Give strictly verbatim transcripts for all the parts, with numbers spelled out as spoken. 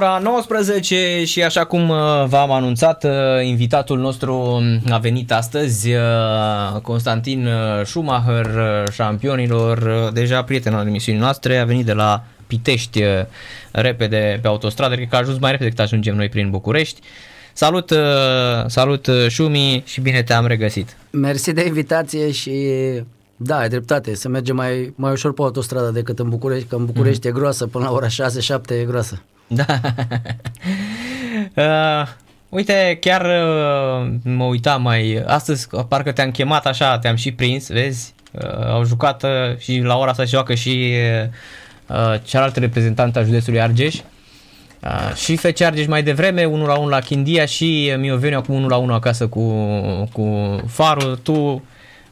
Ora nouăsprezece și așa cum v-am anunțat, invitatul nostru a venit astăzi, Constantin Schumacher, șampionilor, deja prieten al emisiunii noastre, a venit de la Pitești repede pe autostradă, cred că a ajuns mai repede decât ajungem noi prin București. Salut, salut Șumi și bine te-am regăsit. Mersi de invitație și da, ai dreptate, se merge mai, mai ușor pe autostradă decât în București, că în București mm-hmm. e groasă, până la ora șase șapte e groasă. Da. Uh, uite, chiar uh, mă uitam mai astăzi, parcă te-am chemat așa, te-am și prins, vezi? Uh, au jucat uh, și la ora asta se joacă și uh, cealaltă reprezentantă a județului Argeș. Uh, și F C Argeș mai devreme, unu la unu la Chindia și Mioveni acum unu la unu acasă cu, cu Farul. Tu,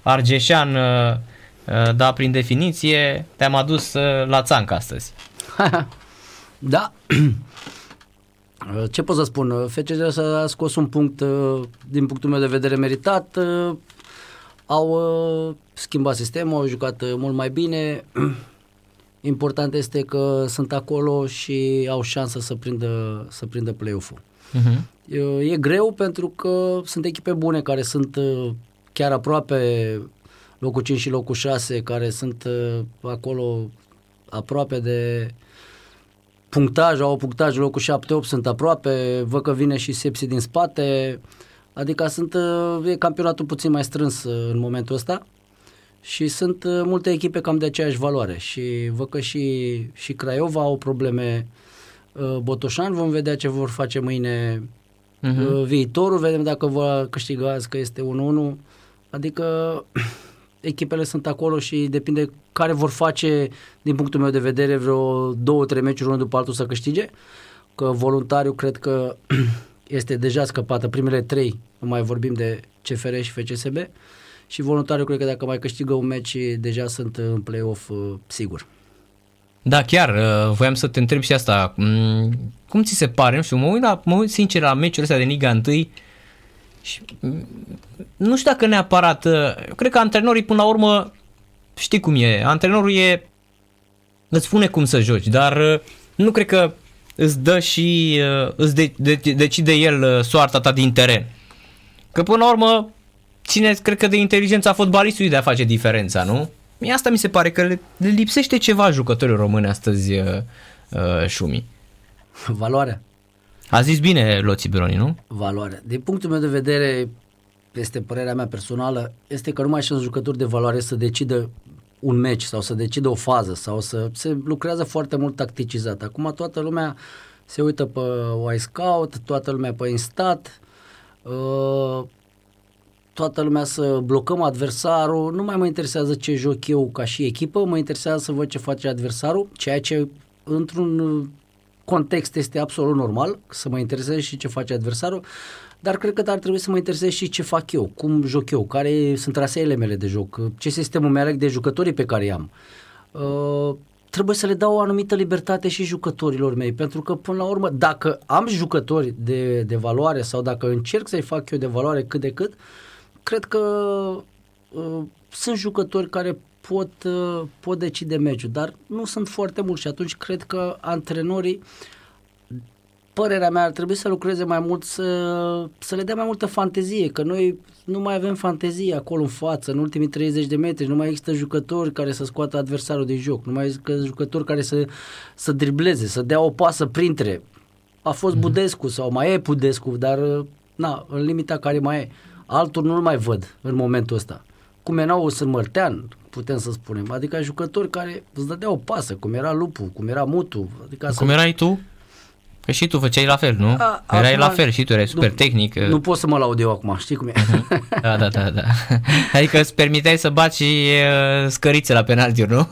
argeșan, uh, uh, dar prin definiție te-am adus uh, la țancă astăzi. Da, ce pot să spun, F C S B a scos un punct, din punctul meu de vedere, meritat, au schimbat sistemul, au jucat mult mai bine, important este că sunt acolo și au șansă să prindă, să prindă play-off-ul. Uh-huh. E greu pentru că sunt echipe bune care sunt chiar aproape locul cinci și locul șase, care sunt acolo aproape de... punctaj, au punctaj, locul șapte opt sunt aproape, văd că vine și Sepsi din spate, adică sunt, e campionatul puțin mai strâns în momentul ăsta și sunt multe echipe cam de aceeași valoare și văd că și, și Craiova au probleme, Botoșani, vom vedea ce vor face mâine, uh-huh. viitorul, vedem dacă va câștiga azi, că este unu unu, adică... echipele sunt acolo și depinde care vor face, din punctul meu de vedere, vreo două, trei meciuri unul după altul să câștige, că Voluntariul cred că este deja scăpată, primele trei, nu mai vorbim de C F R și F C S B, și Voluntariul cred că dacă mai câștigă un meci deja sunt în play-off sigur. Da, chiar, voiam să te întreb și asta, cum ți se pare, nu știu, mă uit, la, mă uit sincer la meciurile astea de Liga unu. Și nu știu dacă neapărat, eu cred că antrenorii până la urmă, știi cum e, antrenorul e, îți spune cum să joci, dar nu cred că îți dă și, îți de, de, de, decide el soarta ta din teren. Că până la urmă, ține, cred că de inteligența fotbalistului de a face diferența, nu? Asta mi se pare că le, le lipsește ceva jucătorilor români astăzi, uh, Șumi. Valoarea. A zis bine Loții Bölöni, nu? Valoare. Din punctul meu de vedere, este părerea mea personală, este că nu mai sunt jucători de valoare să decidă un meci sau să decidă o fază sau să se lucrează foarte mult tacticizat. Acum toată lumea se uită pe iScout, toată lumea pe Instat, toată lumea să blocăm adversarul, nu mai mă interesează ce joc eu ca și echipă, mă interesează să văd ce face adversarul, ceea ce într-un... context este absolut normal, să mă intereseze și ce face adversarul, dar cred că ar trebui să mă intereseze și ce fac eu, cum joc eu, care sunt traseele mele de joc, ce sistemul meu aleg de jucătorii pe care i-am. Uh, trebuie să le dau o anumită libertate și jucătorilor mei, pentru că până la urmă, dacă am jucători de, de valoare sau dacă încerc să-i fac eu de valoare cât de cât, cred că uh, sunt jucători care Pot, pot decide meciul, dar nu sunt foarte mulți și atunci cred că antrenorii, părerea mea, ar trebui să lucreze mai mult, să, să le dea mai multă fantezie, că noi nu mai avem fantezie acolo în față, în ultimii treizeci de metri, nu mai există jucători care să scoată adversarul din joc, nu mai există jucători care să, să dribleze, să dea o pasă printre. A fost mm-hmm. Budescu sau mai e Budescu, dar na, în limita care mai e. Altul nu-l mai văd în momentul ăsta. Cum e nouă sunt Mărtean, putem să spunem, adică jucători care îți dădeau o pasă, cum era Lupu, cum era Mutu. Adică cum să... erai tu? Că și tu făceai la fel, nu? A, erai acum, la fel și tu, erai super nu, tehnic. Nu pot să mă laud eu acum, știi cum e? Da, da, da, da. Adică îți permiteai să baci uh, scărițe la penaltiuri, nu? uh,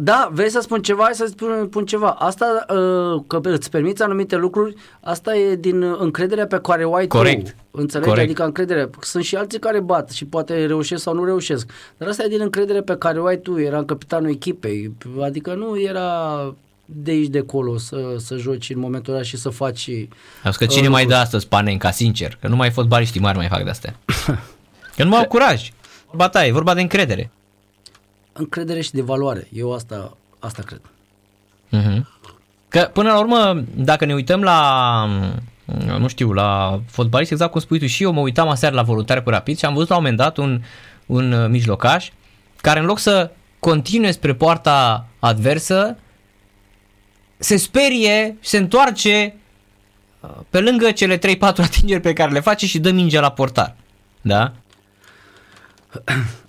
da, vrei să spun ceva, hai să spun, pun ceva. Asta, uh, că îți permiți anumite lucruri, asta e din încrederea pe care o ai Corect. tu. Înțelegi? Corect. Adică încrederea. Sunt și alții care bat și poate reușesc sau nu reușesc. Dar asta e din încrederea pe care o ai tu. Era capitanul echipei, adică nu era... de aici de acolo să, să joci în momentul ăla și să faci... Că cine uh, mai dă astăzi Panenka, sincer? Că nu mai fotbaliștii mari mai fac de-astea. Că nu mai au curaj. Vorba ta, e vorba de încredere. Încredere și de valoare. Eu asta, asta cred. Uh-huh. Că până la urmă, dacă ne uităm la, nu știu, la fotbalist, exact cum spui tu, și eu mă uitam aseară la Voluntari cu Rapid și am văzut la un moment dat un, un mijlocaș care în loc să continue spre poarta adversă, se sperie și se întoarce pe lângă cele trei patru atingeri pe care le face și dă mingea la portar. Da?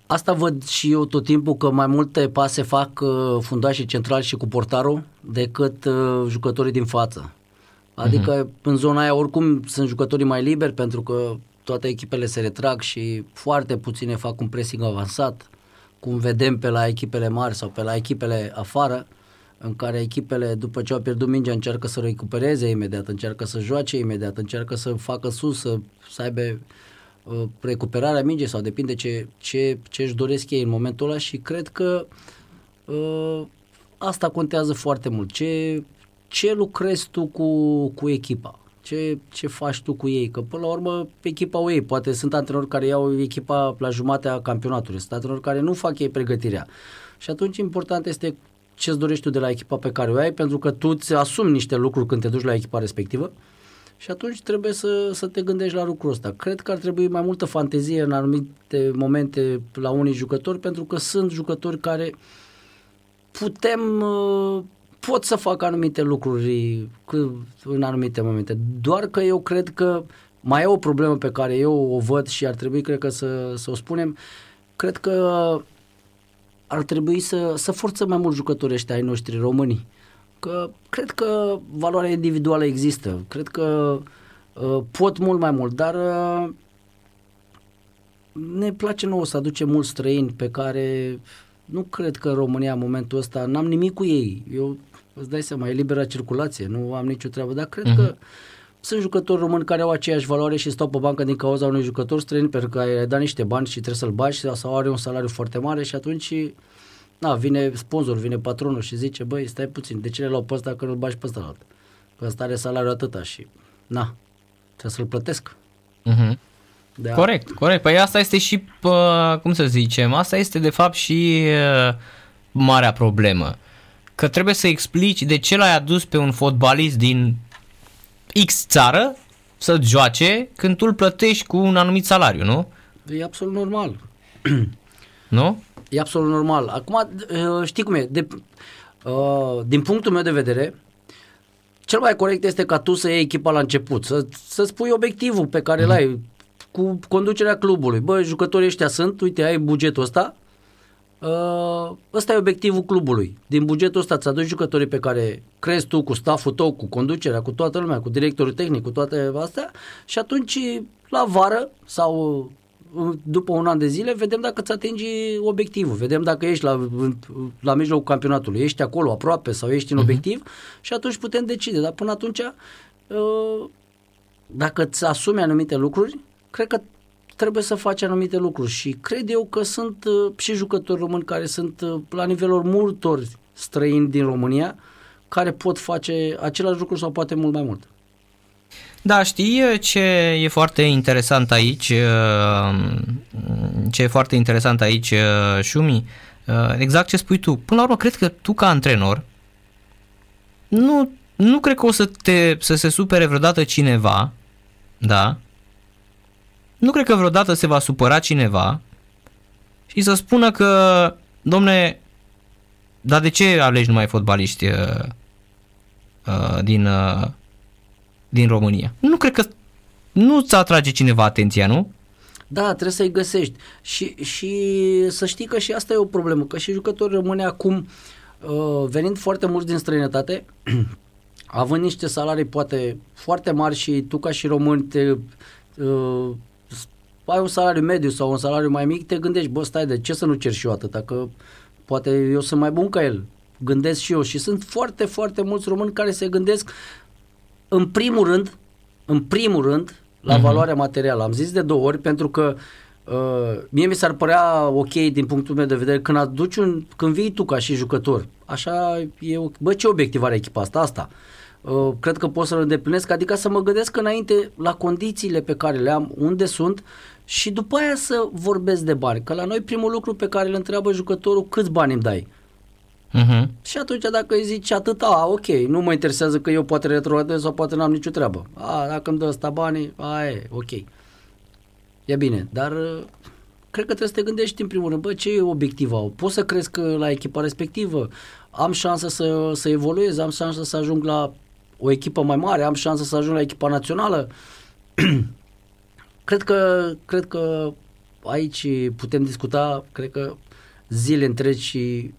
Asta văd și eu tot timpul, că mai multe pase fac fundașii centrali și cu portarul decât jucătorii din față. Adică uh-huh. în zona aia oricum sunt jucătorii mai liberi, pentru că toate echipele se retrag și foarte puține fac un pressing avansat, cum vedem pe la echipele mari sau pe la echipele afară, în care echipele, după ce au pierdut mingea, încearcă să recupereze imediat, încearcă să joace imediat, încearcă să facă sus, să, să aibă uh, recuperarea mingei, sau depinde ce, ce, ce își doresc ei în momentul ăla, și cred că uh, asta contează foarte mult. Ce, ce lucrezi tu cu, cu echipa? Ce, ce faci tu cu ei? Că până la urmă echipa o iei. Poate sunt antrenori care iau echipa la jumatea campionatului, sunt antrenori care nu fac ei pregătirea. Și atunci important este ce-ți dorești tu de la echipa pe care o ai, pentru că tu îți asumi niște lucruri când te duci la echipa respectivă și atunci trebuie să, să te gândești la lucrul ăsta. Cred că ar trebui mai multă fantezie în anumite momente la unii jucători, pentru că sunt jucători care putem, pot să facă anumite lucruri în anumite momente. Doar că eu cred că mai e o problemă pe care eu o văd și ar trebui, cred că, să, să o spunem. Cred că ar trebui să, să forțăm mai mult jucătorii ăștia ai noștri români. Că cred că valoarea individuală există, cred că uh, pot mult mai mult, dar uh, ne place nouă să aducem mulți străini pe care nu cred că România în momentul ăsta, n-am nimic cu ei. Eu, îți dai seama, e libera circulație, nu am nicio treabă, dar cred uh-huh. că sunt jucători români care au aceeași valoare și stau pe bancă din cauza unui jucător străin pentru că ai dat niște bani și trebuie să-l bagi sau are un salariu foarte mare și atunci na, vine sponsor, vine patronul și zice: băi, stai puțin, de ce le luau pe ăsta că nu-l bagi pe ăsta alt? Că ăsta are salariul atâta și na, trebuie să-l plătesc. Uh-huh. Da. Corect, corect. Păi asta este și, pă, cum să zicem, asta este de fapt și uh, marea problemă. Că trebuie să explici de ce l-ai adus pe un fotbalist din X țară să joace când tu îl plătești cu un anumit salariu, nu? E absolut normal. Nu? E absolut normal. Acum, știi cum e, de, uh, din punctul meu de vedere, cel mai corect este ca tu să iei echipa la început, să, să-ți pui obiectivul pe care mm-hmm. îl ai cu conducerea clubului. Bă, jucătorii ăștia sunt, uite, ai bugetul ăsta, Uh, ăsta e obiectivul clubului. Din bugetul ăsta îți aduci jucătorii pe care crezi tu, cu stafful tău, cu conducerea, cu toată lumea, cu directorul tehnic, cu toate astea, și atunci la vară sau după un an de zile vedem dacă îți atingi obiectivul, vedem dacă ești la, la mijlocul campionatului, ești acolo aproape sau ești în uh-huh. obiectiv, și atunci putem decide. Dar până atunci uh, dacă îți asumi anumite lucruri, cred că trebuie să faci anumite lucruri și cred eu că sunt uh, și jucători români care sunt uh, la nivelul multor străini din România care pot face același lucru sau poate mult mai mult. Da, știi ce e foarte interesant aici? Ce e foarte interesant aici, Șumi? Exact ce spui tu. Până la urmă, cred că tu ca antrenor nu, nu cred că o să, te, să se supere vreodată cineva, da? Nu cred că vreodată se va supăra cineva și să spună că, domne, dar de ce alegi numai fotbaliști uh, uh, din, uh, din România? Nu cred că nu ți atrage cineva atenția, nu? Da, trebuie să-i găsești și, și să știi că și asta e o problemă, că și jucătorii români acum, uh, venind foarte mulți din străinătate, având niște salarii poate foarte mari și tu ca și român te... Uh, ai un salariu mediu sau un salariu mai mic, te gândești, bă, stai, de ce să nu cer și eu atâta, că poate eu sunt mai bun ca el, gândesc și eu, și sunt foarte, foarte mulți români care se gândesc în primul rând, în primul rând la uh-huh. valoarea materială. Am zis de două ori pentru că uh, mie mi s-ar părea ok din punctul meu de vedere când aduci un, când vii tu ca și jucător, așa e, bă, ce obiectiv are echipa asta, asta. Uh, cred că pot să-l îndeplinesc, adică să mă gândesc înainte la condițiile pe care le am, unde sunt, și după aia să vorbesc de bani. Că la noi primul lucru pe care îl întreabă jucătorul: câți bani îmi dai? Uh-huh. Și atunci dacă îi zici atât, a, ok, nu mă interesează că eu poate retrogradez sau poate n-am nicio treabă. A, dacă îmi dă ăsta banii, a, e, ok. E bine, dar cred că trebuie să te gândești în primul rând, bă, ce obiectiv au? Pot să cresc la echipa respectivă? Am șansă să, să evoluez? Am șansă să ajung la o echipă mai mare? Am șansă să ajung la echipa națională? Cred că, cred că aici putem discuta, cred că zile întregi și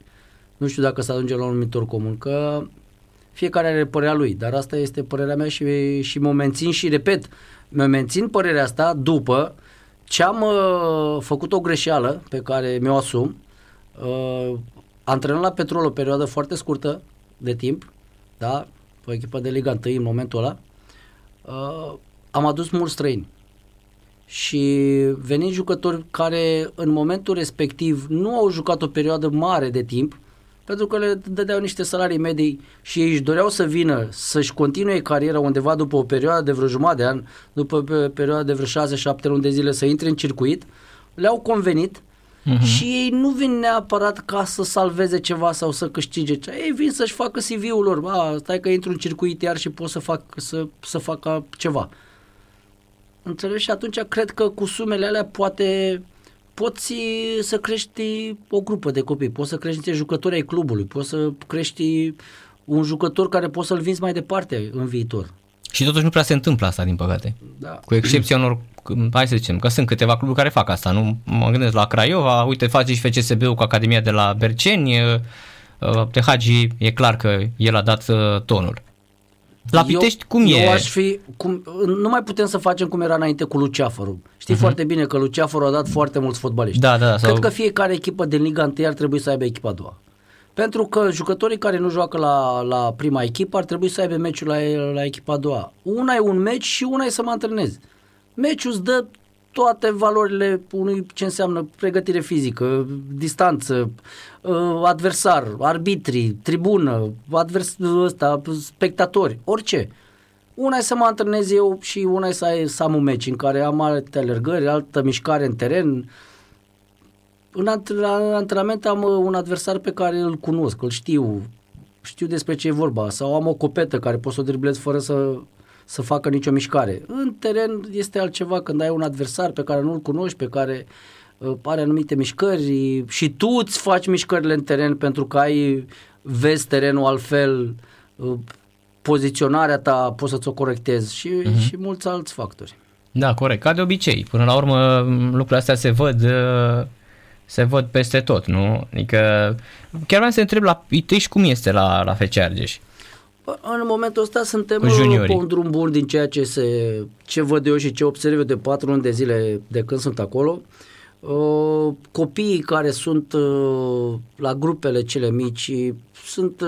nu știu dacă se ajunge la un numitor comun, că fiecare are părerea lui, dar asta este părerea mea și, și mă mențin și repet, mă mențin părerea asta după ce am uh, făcut o greșeală pe care mi-o asum, uh, antrenat la Petrolul o perioadă foarte scurtă de timp, da, pe echipa de Liga unu în momentul ăla, uh, am adus mulți străini. Și venind jucători care în momentul respectiv nu au jucat o perioadă mare de timp, pentru că le dădeau niște salarii medii și ei își doreau să vină, să-și continue cariera undeva după o perioadă de vreo jumătate de an, după o perioadă de vreo șase șapte luni de zile să intre în circuit, le-au convenit uh-huh. și ei nu vin neapărat ca să salveze ceva sau să câștige ceva, ei vin să-și facă C V-ul lor, ba, stai că intru în circuit iar și pot să fac, să, să fac ceva. Înțelegi? Și atunci cred că cu sumele alea poate poți să crești o grupă de copii, poți să crești niște jucători ai clubului, poți să crești un jucător care poți să-l vinzi mai departe în viitor. Și totuși nu prea se întâmplă asta, din păcate. Da. Cu excepția unor, hai să zicem, că sunt câteva cluburi care fac asta, nu? Mă gândesc la Craiova, uite, face și F C S B-ul cu Academia de la Berceni, Tehagi, e clar că el a dat tonul. La Pitești, eu, cum e? Eu aș fi, cum, nu mai putem să facem cum era înainte cu Luceafărul. Știi uh-huh. foarte bine că Luceafărul a dat foarte mulți fotbaliști. Da, da, Cred sau... că fiecare echipă din Liga unu ar trebui să aibă echipa a doua. Pentru că jucătorii care nu joacă la, la prima echipă ar trebui să aibă meciul la, la echipa a doua. Una e un meci și una e să mă antrenez. Meciul îți dă toate valorile unui ce înseamnă pregătire fizică, distanță, adversar, arbitri, tribună, advers, ăsta, spectatori, orice. Una e să mă antrenez eu și una e să, să am un meci în care am alte alergări, altă mișcare în teren. În antrenament am un adversar pe care îl cunosc, îl știu, știu despre ce e vorba, sau am o copetă care pot să o driblez fără să... să facă nicio mișcare. În teren este altceva când ai un adversar pe care nu-l cunoști, pe care uh, are anumite mișcări și tu îți faci mișcările în teren pentru că ai, vezi terenul altfel, uh, poziționarea ta poți să-ți o corectezi și, uh-huh. și mulți alți factori. Da, corect, ca de obicei. Până la urmă lucrurile astea se văd... Uh... se văd peste tot, nu? Adică chiar vreau să te întreb la Pitești cum este la, la F C Argeș. În momentul ăsta suntem pe un drum bun din ceea ce, se, ce văd eu și ce observ eu de patru luni de zile de când sunt acolo. Copiii care sunt la grupele cele mici sunt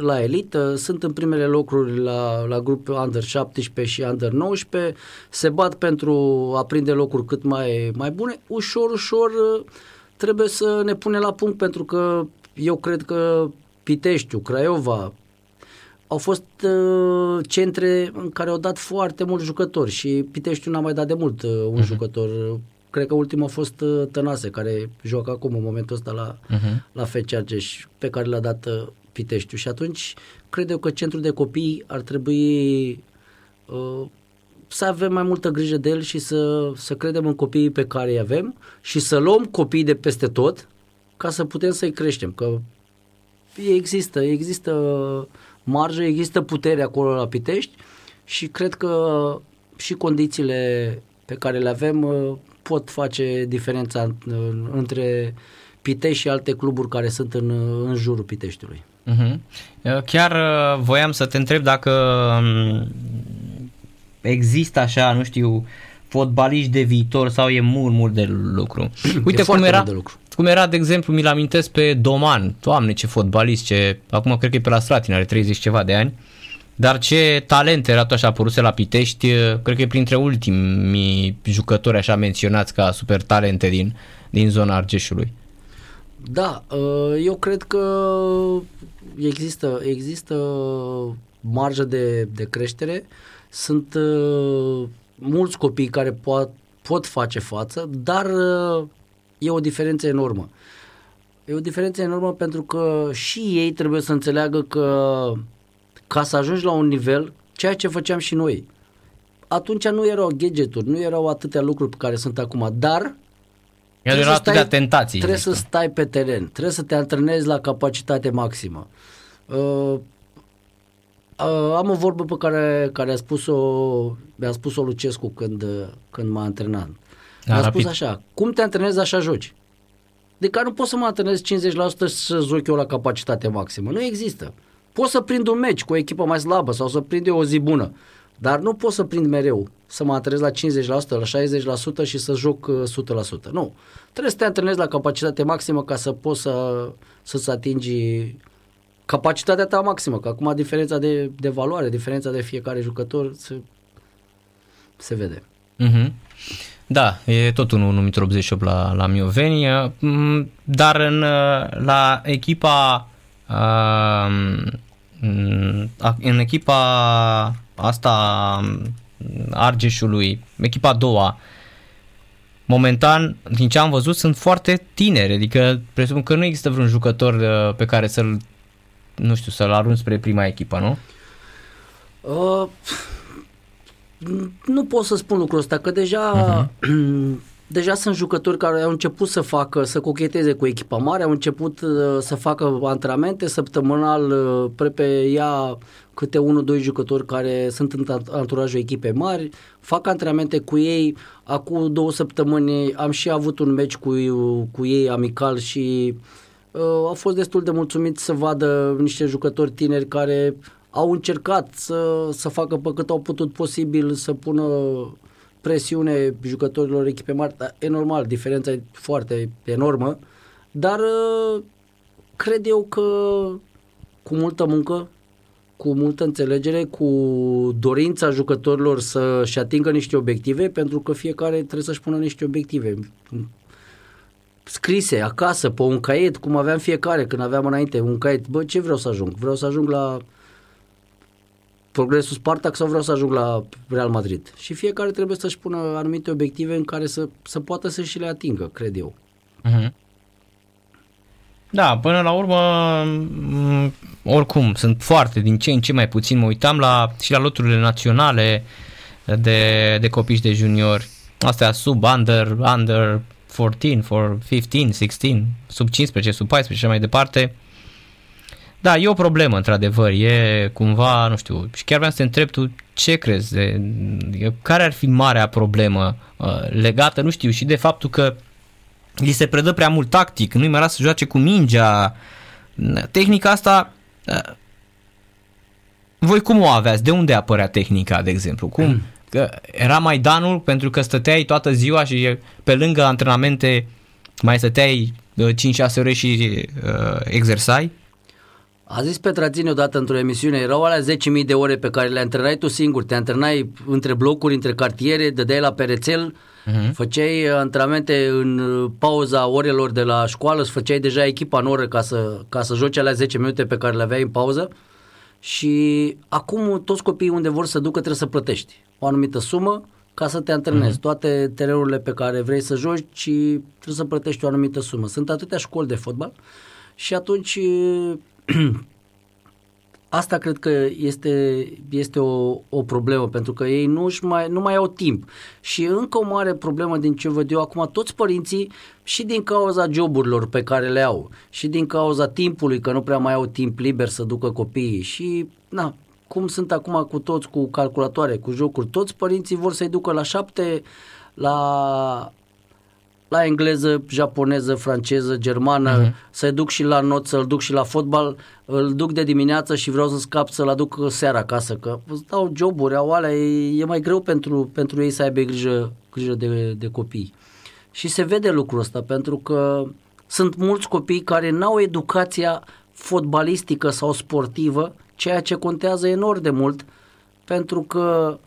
la elită, sunt în primele locuri la, la grupe Under șaptesprezece și Under nouăsprezece, se bat pentru a prinde locuri cât mai, mai bune. Ușor, ușor trebuie să ne punem la punct pentru că eu cred că Piteștiu, Craiova au fost uh, centre în care au dat foarte mulți jucători și Piteștiu n-a mai dat de mult uh, un uh-huh. jucător. Cred că ultimul a fost uh, Tănase, care joacă acum în momentul ăsta la, uh-huh. la F C Argeș, pe care l-a dat uh, Piteștiu. Și atunci cred eu că centrul de copii ar trebui uh, să avem mai multă grijă de el și să, să credem în copiii pe care îi avem și să luăm copiii de peste tot ca să putem să-i creștem. Că există, există marjă, există putere acolo la Pitești și cred că și condițiile pe care le avem pot face diferența între Pitești și alte cluburi care sunt în, în jurul Piteștiului. Uh-huh. Chiar voiam să te întreb dacă există așa, nu știu, fotbaliști de viitor sau e mult, mult de lucru. Uite cum era, de lucru. cum era, de exemplu, mi-l amintesc pe Doman. Doamne, ce fotbalist, ce... Acum cred că e pe la Stratin, are treizeci ceva de ani. Dar ce talent era, tot așa apăruse la Pitești. Cred că e printre ultimii jucători așa menționați ca super talente din, din zona Argeșului. Da, eu cred că există, există marjă de, de creștere. Sunt... mulți copii care pot, pot face față, dar uh, e o diferență enormă. E o diferență enormă, pentru că și ei trebuie să înțeleagă că ca să ajungi la un nivel, ceea ce făceam și noi, atunci nu erau gadgeturi, nu erau atâtea lucruri pe care sunt acum, dar trebuie, să stai, tentații, trebuie să stai pe teren, trebuie să te antrenezi la capacitate maximă. Uh, uh, am o vorbă pe care, care a spus-o, mi-a spus-o Lucescu când, când m-a antrenat. Da, mi-a Rapid. Spus așa, cum te antrenezi așa joci? De care nu pot să mă antrenez cincizeci la sută să joc eu la capacitate maximă, nu există. Pot să prind un meci cu o echipă mai slabă sau să prind eu o zi bună, dar nu pot să prind mereu să mă antrenez la cincizeci la sută, la șaizeci la sută și să joc o sută la sută. Nu, trebuie să te antrenezi la capacitate maximă ca să poți să, să-ți atingi capacitatea ta maximă, că acum diferența de, de valoare, diferența de fiecare jucător se, se vede. Mhm. Da, e tot un numitor optzeci și opt la, la Mioveni, dar în, la echipa în echipa asta Argeșului, echipa a doua, momentan, din ce am văzut, sunt foarte tineri, adică presupun că nu există vreun jucător pe care să-l, nu știu, să-l arunci spre prima echipă, nu? Uh... Nu pot să spun lucrul ăsta, că deja, uh-huh. deja sunt jucători care au început să facă, să cocheteze cu echipa mare, au început să facă antrenamente săptămânal, prepeia câte unu doi jucători care sunt în anturajul echipei mari, fac antrenamente cu ei. Acum două săptămâni am și avut un meci cu, cu ei amical și uh, au fost destul de mulțumiți să vadă niște jucători tineri care au încercat să, să facă pe cât au putut posibil să pună presiune jucătorilor echipe mari. E normal, diferența e foarte enormă, dar cred eu că cu multă muncă, cu multă înțelegere, cu dorința jucătorilor să-și atingă niște obiective, pentru că fiecare trebuie să-și pună niște obiective scrise acasă, pe un caiet, cum aveam fiecare când aveam înainte, un caiet, bă, ce vreau să ajung? Vreau să ajung la Progresul Spartak sau vreau să ajung la Real Madrid? Și fiecare trebuie să-și pună anumite obiective în care să, să poată să și le atingă, cred eu. Uh-huh. Da, până la urmă, oricum, sunt foarte, din ce în ce mai puțin, mă uitam la, și la loturile naționale de, de copii și de juniori, astea sub, under, under fourteen, for fifteen, sixteen, sub cincisprezece, sub paisprezece și mai departe. Da, e o problemă, într-adevăr, e cumva, nu știu, și chiar vreau să te întreb tu ce crezi, de, de, care ar fi marea problemă uh, legată, nu știu, și de faptul că li se predă prea mult tactic, nu-i mai lasă să joace cu mingea, tehnica asta, uh, voi cum o aveați, de unde apărea tehnica, de exemplu, cum? Mm. Că era Maidanul pentru că stăteai toată ziua și pe lângă antrenamente mai stăteai uh, cinci șase ore și uh, exersai? A zis Petraține odată într-o emisiune, erau alea zece mii de ore pe care le antrenai tu singur, te antrenai între blocuri, între cartiere, dădeai la perețel, uh-huh. făceai antrenamente în pauza orelor de la școală, îți făceai deja echipa în oră ca să, ca să joci alea zece minute pe care le aveai în pauză. Și acum toți copiii unde vor să ducă trebuie să plătești o anumită sumă ca să te antrenezi, uh-huh. toate terenurile pe care vrei să joci și trebuie să plătești o anumită sumă. Sunt atâtea școli de fotbal și atunci asta cred că este, este o, o problemă, pentru că ei nu, mai, nu mai au timp. Și încă o mare problemă din ce văd eu acum, toți părinții, și din cauza joburilor pe care le au, și din cauza timpului, că nu prea mai au timp liber să ducă copiii, și na, cum sunt acum cu toți, cu calculatoare, cu jocuri, toți părinții vor să-i ducă la șapte, la... la engleză, japoneză, franceză, germană, uh-huh. să-i duc și la not, să-l duc și la fotbal, îl duc de dimineață și vreau să scap să-l aduc seara acasă, că îți dau joburi, au alea, e, e mai greu pentru, pentru ei să aibă grijă, grijă de, de copii. Și se vede lucrul ăsta, pentru că sunt mulți copii care n-au educația fotbalistică sau sportivă, ceea ce contează enorm de mult, pentru că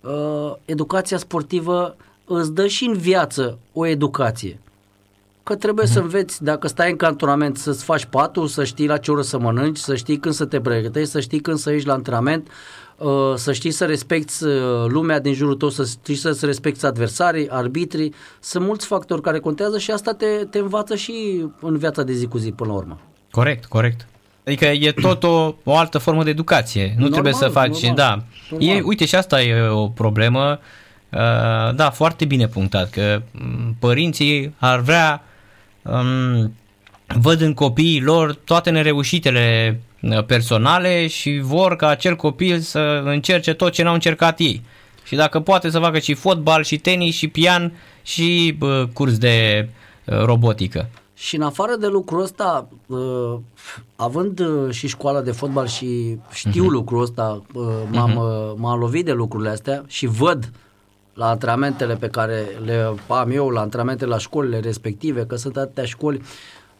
uh, educația sportivă îți dă și în viață o educație. că trebuie să înveți, dacă stai în cantonament, să-ți faci patul, să știi la ce oră să mănânci, să știi când să te pregătești, să știi când să ieși la antrenament, să știi să respecti lumea din jurul tău, să știi să-ți respecti adversarii, arbitrii. Sunt mulți factori care contează și asta te, te învață și în viața de zi cu zi până la urmă. Corect, corect. Adică e tot o, o altă formă de educație. Nu normal, trebuie să faci... Normal, da. Normal. E, uite, și asta e o problemă. Da, foarte bine punctat, că părinții ar vrea... Um, văd în copiii lor toate nereușitele personale și vor ca acel copil să încerce tot ce n-au încercat ei. Și dacă poate să facă și fotbal, și tenis, și pian, și uh, curs de uh, robotică. Și în afară de lucrul ăsta, uh, având uh, și școala de fotbal și știu uh-huh. lucrul ăsta, uh, m-am, uh, m-am lovit de lucrurile astea și văd la antrenamentele pe care le am eu, la antrenamentele la școlile respective, că sunt atâtea școli,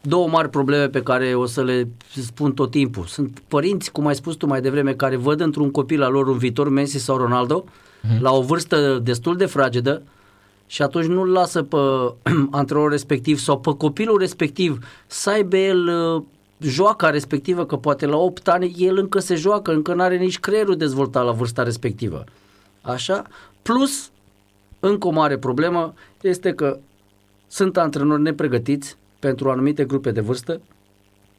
două mari probleme pe care o să le spun tot timpul. Sunt părinți, cum ai spus tu mai devreme, care văd într-un copil al lor un viitor Messi sau Ronaldo, uh-huh. la o vârstă destul de fragedă, și atunci nu-l lasă pe antrenorul respectiv sau pe copilul respectiv să aibă el joaca respectivă, că poate la opt ani el încă se joacă, încă n-are nici creierul dezvoltat la vârsta respectivă. Așa? Plus, încă o mare problemă este că sunt antrenori nepregătiți pentru anumite grupe de vârstă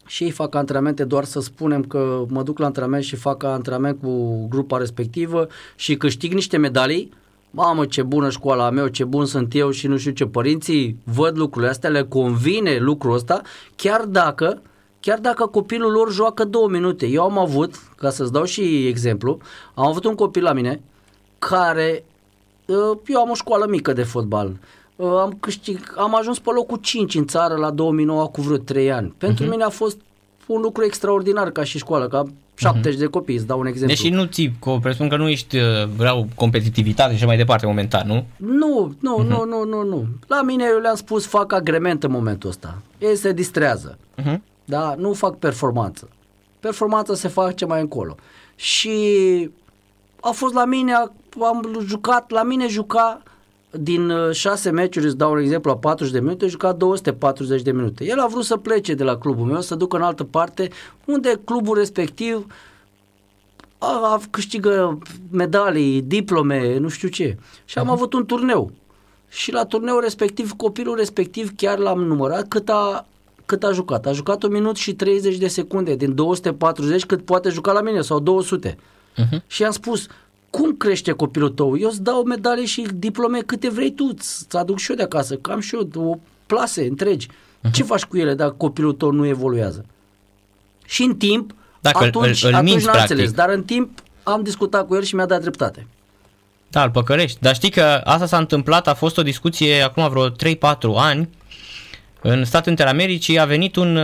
și ei fac antrenamente doar să spunem că mă duc la antrenament și fac antrenament cu grupa respectivă și câștig niște medalii. Mamă, ce bună școala mea, ce bun sunt eu și nu știu ce. Părinții văd lucrurile astea, le convine lucrul ăsta, chiar dacă, chiar dacă copilul lor joacă două minute. Eu am avut, ca să-ți dau și exemplu, am avut un copil la mine care, eu am o școală mică de fotbal, am câștig, am ajuns pe locul cinci în țară la două mii nouă cu vreo trei ani. Pentru uh-huh. mine a fost un lucru extraordinar ca și școală, ca șaptezeci uh-huh. de copii, îți dau un exemplu. Deși nu ți, presupun că nu ești, vreau competitivitate și așa mai departe momentan, nu? Nu, nu, uh-huh. nu, nu, nu, nu. La mine eu le-am spus fac agrement în momentul ăsta. Ei se distrează, uh-huh. dar nu fac performanță. Performanța se face mai încolo. Și a fost la mine, am jucat, la mine juca din șase meciuri, îți dau un exemplu, la patruzeci de minute, juca două sute patruzeci de minute. El a vrut să plece de la clubul meu, să ducă în altă parte, unde clubul respectiv a, a câștigă medalii, diplome, nu știu ce. Și am avut un turneu. Și la turneul respectiv, copilul respectiv, chiar l-am numărat cât a, cât a jucat. A jucat un minut și treizeci de secunde din două sute patruzeci, cât poate juca la mine, sau două sute. Uh-huh. Și i-am spus... Cum crește copilul tău? Eu îți dau medalii și diplome câte vrei tu, îți aduc și eu de acasă, că am și eu o plase întregi. Uh-huh. Ce faci cu ele dacă copilul tău nu evoluează? Și în timp, dacă atunci, îl, îl atunci minți, n-am înțeles, dar în timp am discutat cu el și mi-a dat dreptate. Da, îl păcălești. Dar știi că asta s-a întâmplat, a fost o discuție acum vreo trei patru ani, în Statele Unite ale Americii a venit un,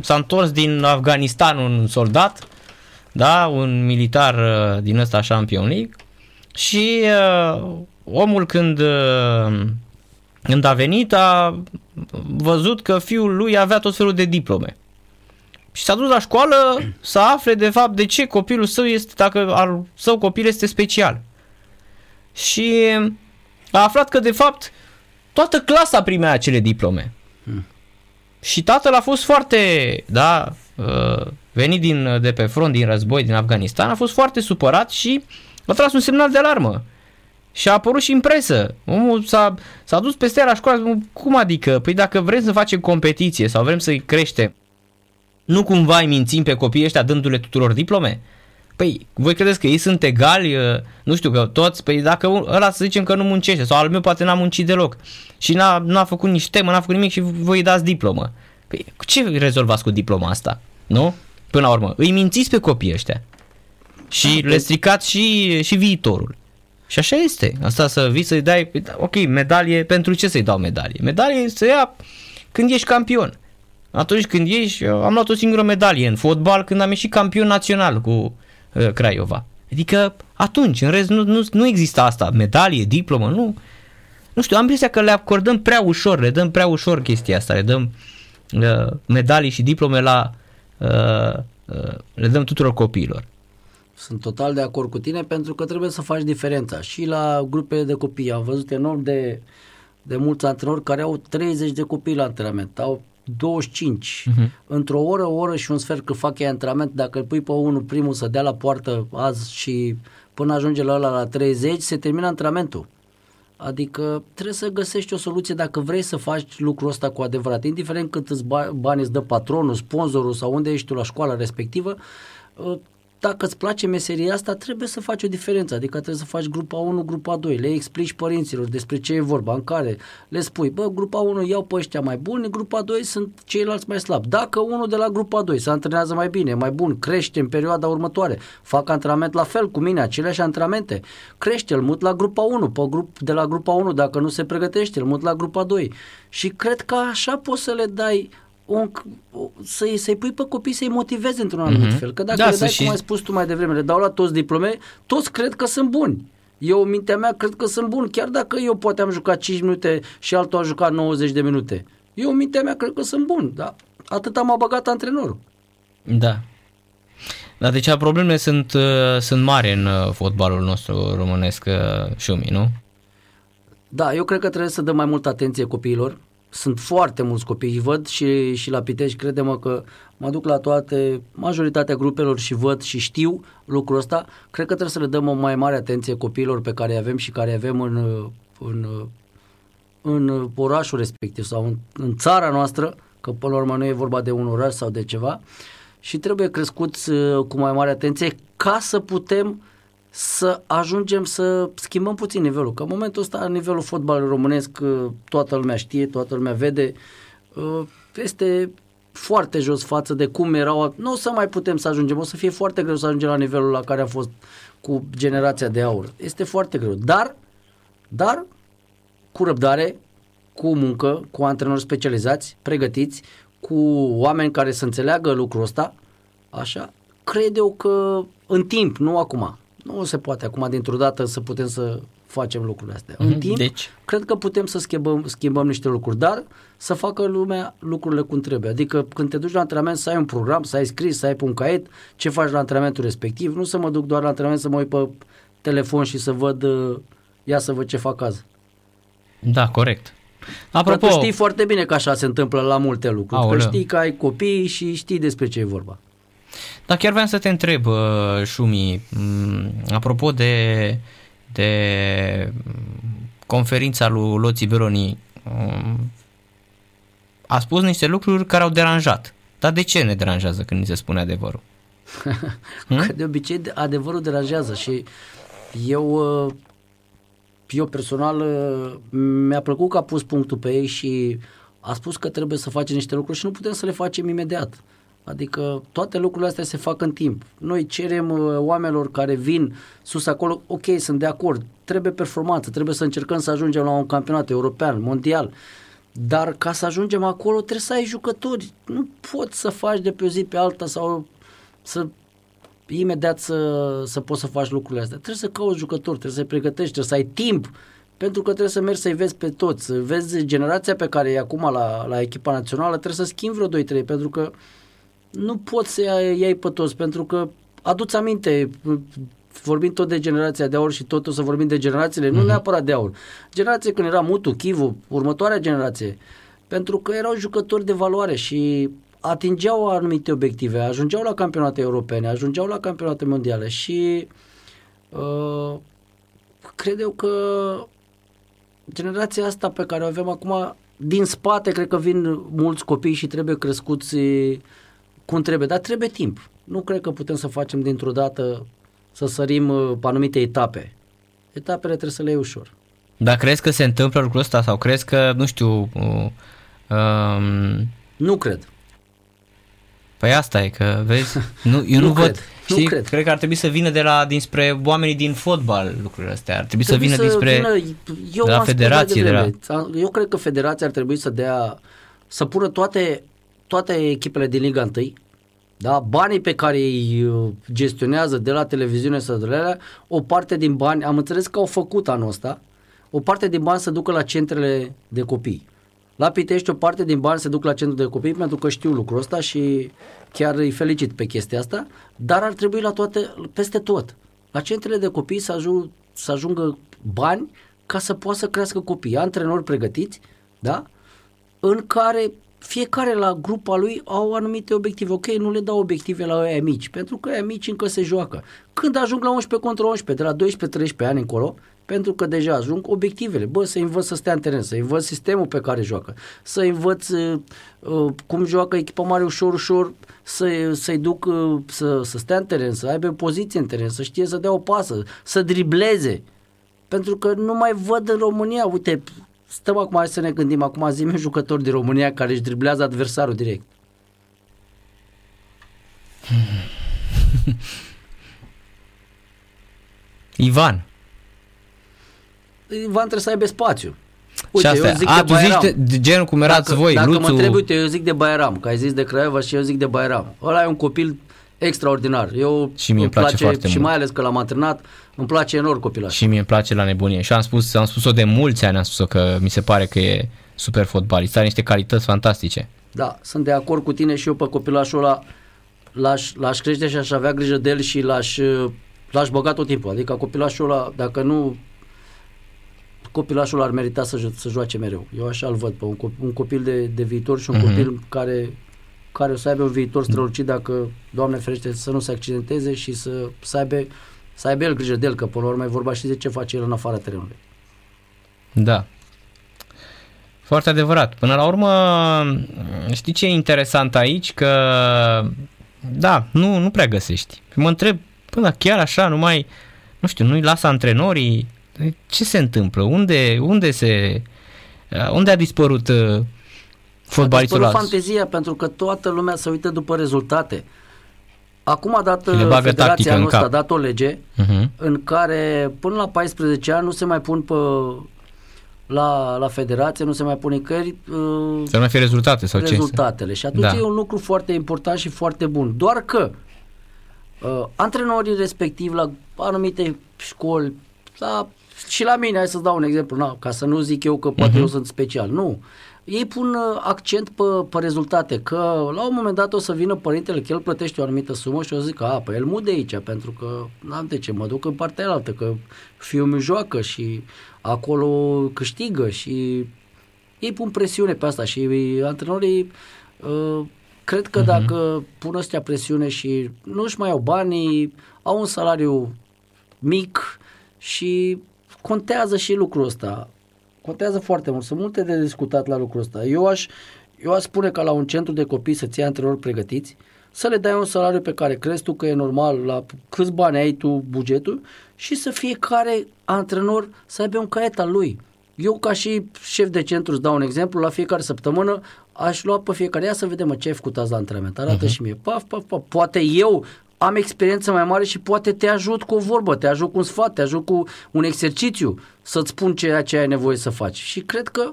s-a întors din Afganistan un soldat, da, un militar din ăsta șampionic și uh, omul când, uh, când a venit a văzut că fiul lui avea tot felul de diplome și s-a dus la școală să afle de fapt de ce copilul său este, dacă al său copil este special, și a aflat că de fapt toată clasa primea acele diplome. Hmm. Și tatăl a fost foarte, da, uh, venit din, de pe front, din război, din Afganistan, a fost foarte supărat și a tras un semnal de alarmă. Și a apărut și în presă. Omul s-a, s-a dus peste la școală, cum adică? Păi dacă vrem să facem competiție sau vrem să-i crește, nu cumva îi mințim pe copiii ăștia dându-le tuturor diplome? Păi, voi credeți că ei sunt egali, nu știu, că toți, păi dacă ăla să zicem că nu muncește sau al meu poate n-a muncit deloc și n-a, n-a făcut nici temă, n-a făcut nimic și voi îi dați diplomă. Păi, ce rezolvați cu diploma asta? Nu? Până la urmă, îi mințiți pe copiii ăștia și da, le stricați și, și viitorul. Și așa este. Asta să vii să-i dai, ok, medalie, pentru ce să-i dau medalie? Medalie să ia când ești campion. Atunci când ești, am luat o singură medalie în fotbal când am ieșit campion național cu uh, Craiova. Adică atunci, în rest, nu, nu, nu există asta, medalie, diplomă, nu. Nu știu, am impresia că le acordăm prea ușor, le dăm prea ușor chestia asta, le dăm uh, medalii și diplome la... Uh, uh, le dăm tuturor copiilor. Sunt total de acord cu tine, pentru că trebuie să faci diferența și la grupele de copii. Am văzut enorm de de mulți antrenori care au treizeci de copii la antrenament, au douăzeci și cinci. Uh-huh. Într-o oră, o oră și un sfert că fac ei antrenament, dacă îl pui pe unul primul să dea la poartă azi și până ajunge la ăla la treizeci, se termină antrenamentul. Adică trebuie să găsești o soluție dacă vrei să faci lucrul ăsta cu adevărat. Indiferent cât îți bani îți dă patronul, sponsorul sau unde ești tu la școala respectivă, dacă îți place meseria asta, trebuie să faci o diferență. Adică trebuie să faci grupa unu, grupa doi, le explici părinților despre ce e vorba, în care le spui, bă, grupa unu iau pe ăștia mai buni, grupa doi sunt ceilalți mai slabi. Dacă unul de la grupa doi se antrenează mai bine, mai bun, crește în perioada următoare, fac antrenament la fel cu mine, aceleași antrenamente, crește, îl mut la grupa unu, pe grup, de la grupa unu, dacă nu se pregătește, îl mut la grupa doi. Și cred că așa poți să le dai... Un, să-i, să-i pui pe copii să-i motivezi într-un anumit mm-hmm. fel, că dacă da, le dai, și... cum ai spus tu mai devreme, le dau la toți diplome, toți cred că sunt buni. Eu, în mintea mea, cred că sunt bun, chiar dacă eu poate am jucat cinci minute și altul a jucat nouăzeci de minute. Eu, în mintea mea, cred că sunt bun, dar atât m-a băgat antrenorul. Da. Dar deci problemele sunt, sunt mari în fotbalul nostru românesc, Șumi, nu? Da, eu cred că trebuie să dăm mai multă atenție copiilor. Sunt foarte mulți copii, îi văd și, și la Pitești, crede-mă că mă duc la toate, majoritatea grupelor și văd și știu lucrul ăsta. Cred că trebuie să le dăm o mai mare atenție copiilor pe care îi avem și care îi avem în, în, în orașul respectiv sau în, în țara noastră, că până la urmă nu e vorba de un oraș sau de ceva, și trebuie crescuți cu mai mare atenție ca să putem să ajungem să schimbăm puțin nivelul, că în momentul ăsta nivelul fotbalului românesc toată lumea știe, toată lumea vede, este foarte jos față de cum erau, nu o să mai putem să ajungem, o să fie foarte greu să ajungem la nivelul la care a fost cu generația de aur, este foarte greu, dar, dar cu răbdare, cu muncă, cu antrenori specializați, pregătiți, cu oameni care să înțeleagă lucrul ăsta, așa, cred eu că în timp, nu acum. Nu se poate acum dintr-o dată să putem să facem lucrurile astea. În timp, deci... cred că putem să schimbăm, schimbăm niște lucruri, dar să facă lumea lucrurile cum trebuie. Adică când te duci la antrenament să ai un program, să ai scris, să ai pe un caiet, ce faci la antrenamentul respectiv, nu să mă duc doar la antrenament să mă uit pe telefon și să văd, ia să văd ce fac azi. Da, corect. Apropo... Că tu știi foarte bine că așa se întâmplă la multe lucruri, Aoleu. Că știi că ai copii și știi despre ce e vorba. Dar chiar vreau să te întreb, Șumi, apropo de, de conferința lui Loții Bölöni, a spus niște lucruri care au deranjat. Dar de ce ne deranjează când ni se spune adevărul? Că de obicei adevărul deranjează și eu, eu personal mi-a plăcut că a pus punctul pe ei și a spus că trebuie să facem niște lucruri și nu putem să le facem imediat. Adică toate lucrurile astea se fac în timp. Noi cerem uh, oamenilor care vin sus acolo, ok, sunt de acord, trebuie performanță, trebuie să încercăm să ajungem la un campionat european, mondial, dar ca să ajungem acolo trebuie să ai jucători. Nu poți să faci de pe o zi pe alta sau să imediat să, să poți să faci lucrurile astea. Trebuie să cauți jucători, trebuie să-i pregătești, trebuie să ai timp, pentru că trebuie să mergi să-i vezi pe toți, să vezi generația pe care e acum la, la echipa națională, trebuie să schimbi vreo doi trei, pentru că nu poți să iei pe toți, pentru că aduți aminte, vorbim tot de generația de aur și tot o să vorbim de generațiile, mm-hmm. nu neapărat de aur. Generație când era Mutu, Chivu, următoarea generație, pentru că erau jucători de valoare și atingeau anumite obiective, ajungeau la campionate europene, ajungeau la campionate mondiale și uh, cred eu că generația asta pe care o avem acum, din spate cred că vin mulți copii și trebuie crescuți cum trebuie, dar trebuie timp. Nu cred că putem să facem dintr-o dată să sărim uh, pe anumite etape. Etapele trebuie să le iei ușor. Dar crezi că se întâmplă lucrul ăsta sau crezi că, nu știu... Uh, um... Nu cred. Păi asta e, că vezi, nu, eu nu, nu cred. văd. Știi? Nu cred. Cred că ar trebui să vină de la, dinspre oamenii din fotbal lucrurile astea. Ar trebui, trebui să vină să dinspre vină, de la federație. De de la... Eu cred că federația ar trebui să dea, să pună toate toate echipele din Liga unu, da? Banii pe care îi gestionează de la televiziune sau de la alea, o parte din bani, am înțeles că au făcut anul ăsta, o parte din bani se ducă la centrele de copii. La Pitești o parte din bani se duc la centru de copii, pentru că știu lucrul ăsta și chiar îi felicit pe chestia asta, dar ar trebui la toate, peste tot. La centrele de copii să, ajung, să ajungă bani ca să poată să crească copiii, antrenori pregătiți, da? În care fiecare la grupa lui au anumite obiective. Ok, nu le dau obiective la ei mici, pentru că ei mici încă se joacă. Când ajung la unsprezece contra unsprezece, de la doisprezece treisprezece ani încolo, pentru că deja ajung obiectivele. Bă, să învăț să stea în teren, să învăț sistemul pe care joacă, să învăț uh, cum joacă echipa mare ușor, ușor, să, să-i duc uh, să, să stea în teren, să aibă poziție în teren, să știe să dea o pasă, să dribleze. Pentru că nu mai văd în România, uite, stăm acum, hai să ne gândim, acum zi-mi jucători din România care își driblează adversarul direct. Ivan. Ivan trebuie să aibă spațiu. Uite, și asta, eu zic a, de tu zici de genul cum erați dacă, voi, dacă Luțu. Dacă mă trebuie, uite, eu zic de Bairam, că ai zis de Craiova și eu zic de Bairam. Ăla e un copil extraordinar. Eu și mie îmi place, place foarte și mult. Mai ales că l-am antrenat, îmi place enorm copilul ăsta. Și mie îmi place la nebunie. Și am spus, am spus-o de mulți ani, am spus-o că mi se pare că e super fotbalist, are niște calități fantastice. Da, sunt de acord cu tine și eu pe copilașul ăla l-aș, l-aș crește și aș avea grijă de el și l-aș, l-aș băga tot timpul. Adică copilașul ăla, dacă nu, copilașul ar merita să, să joace mereu. Eu așa îl văd, pe un, un copil de, de viitor și un mm-hmm. copil care... care o să aibă un viitor strălucit dacă, Doamne ferește, să nu se accidenteze și să, să, aibă, să aibă el grijă de el, că până la urmă e vorba și de ce face el în afara terenului. Da. Foarte adevărat. Până la urmă, știi ce e interesant aici? Că, da, nu, nu prea găsești. Mă întreb, până chiar așa, numai, nu știu, nu-i lasă antrenorii, ce se întâmplă? Unde, unde, se, unde a dispărut... fotbalistul ăla. Fantezia, pentru că toată lumea se uită după rezultate. Acum a dat federația noastră, a dat o lege uh-huh. în care până la paisprezece ani nu se mai pun pe la, la federație, nu se mai pun nicăieri uh, să nu mai fie rezultate sau rezultatele. Ce? Și atunci da. E un lucru foarte important și foarte bun. Doar că uh, antrenorii respectiv la anumite școli, la, și la mine, hai să-ți dau un exemplu, na, ca să nu zic eu că poate uh-huh. eu sunt special, nu. Ei pun accent pe, pe rezultate, că la un moment dat o să vină părintele că el plătește o anumită sumă și o zic că a, păi el mut de aici, pentru că n-am de ce, mă duc în partea aia, că fiul meu joacă și acolo câștigă și ei pun presiune pe asta și antrenorii uh, cred că uh-huh. dacă pun ăstea presiune și nu își mai au banii, au un salariu mic și contează și lucrul ăsta. Contează foarte mult. Sunt multe de discutat la lucrul ăsta. Eu aș, eu aș spune că la un centru de copii să-ți ia antrenori pregătiți, să le dai un salariu pe care crezi tu că e normal, la câți bani ai tu bugetul și să fiecare antrenor să aibă un caiet al lui. Eu ca și șef de centru, îți dau un exemplu, la fiecare săptămână aș lua pe fiecare, ia să vedem mă, ce ai făcut azi la antrenament, arată uh-huh. și mie, paf, paf, paf, poate eu am experiență mai mare și poate te ajut cu o vorbă, te ajut cu un sfat, te ajut cu un exercițiu, să-ți spun ceea ce ai nevoie să faci. Și cred că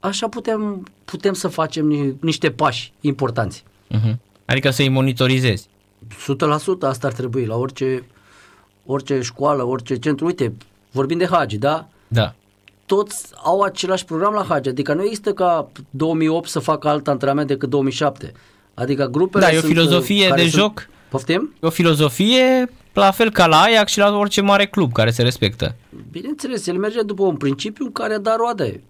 așa putem, putem să facem ni- niște pași importanți. Uh-huh. Adică să-i monitorizezi. o sută la sută asta ar trebui la orice, orice școală, orice centru. Uite, vorbim de Hagi, da? Da. Toți au același program la Hagi, adică nu există ca două mii opt să facă alt antrenament decât două mii șapte. Adică grupele da, e o filozofie de joc. Poftim? O filozofie, la fel ca la Ajax și la orice mare club care se respectă. Bineînțeles, el merge după un principiu care a dat roade.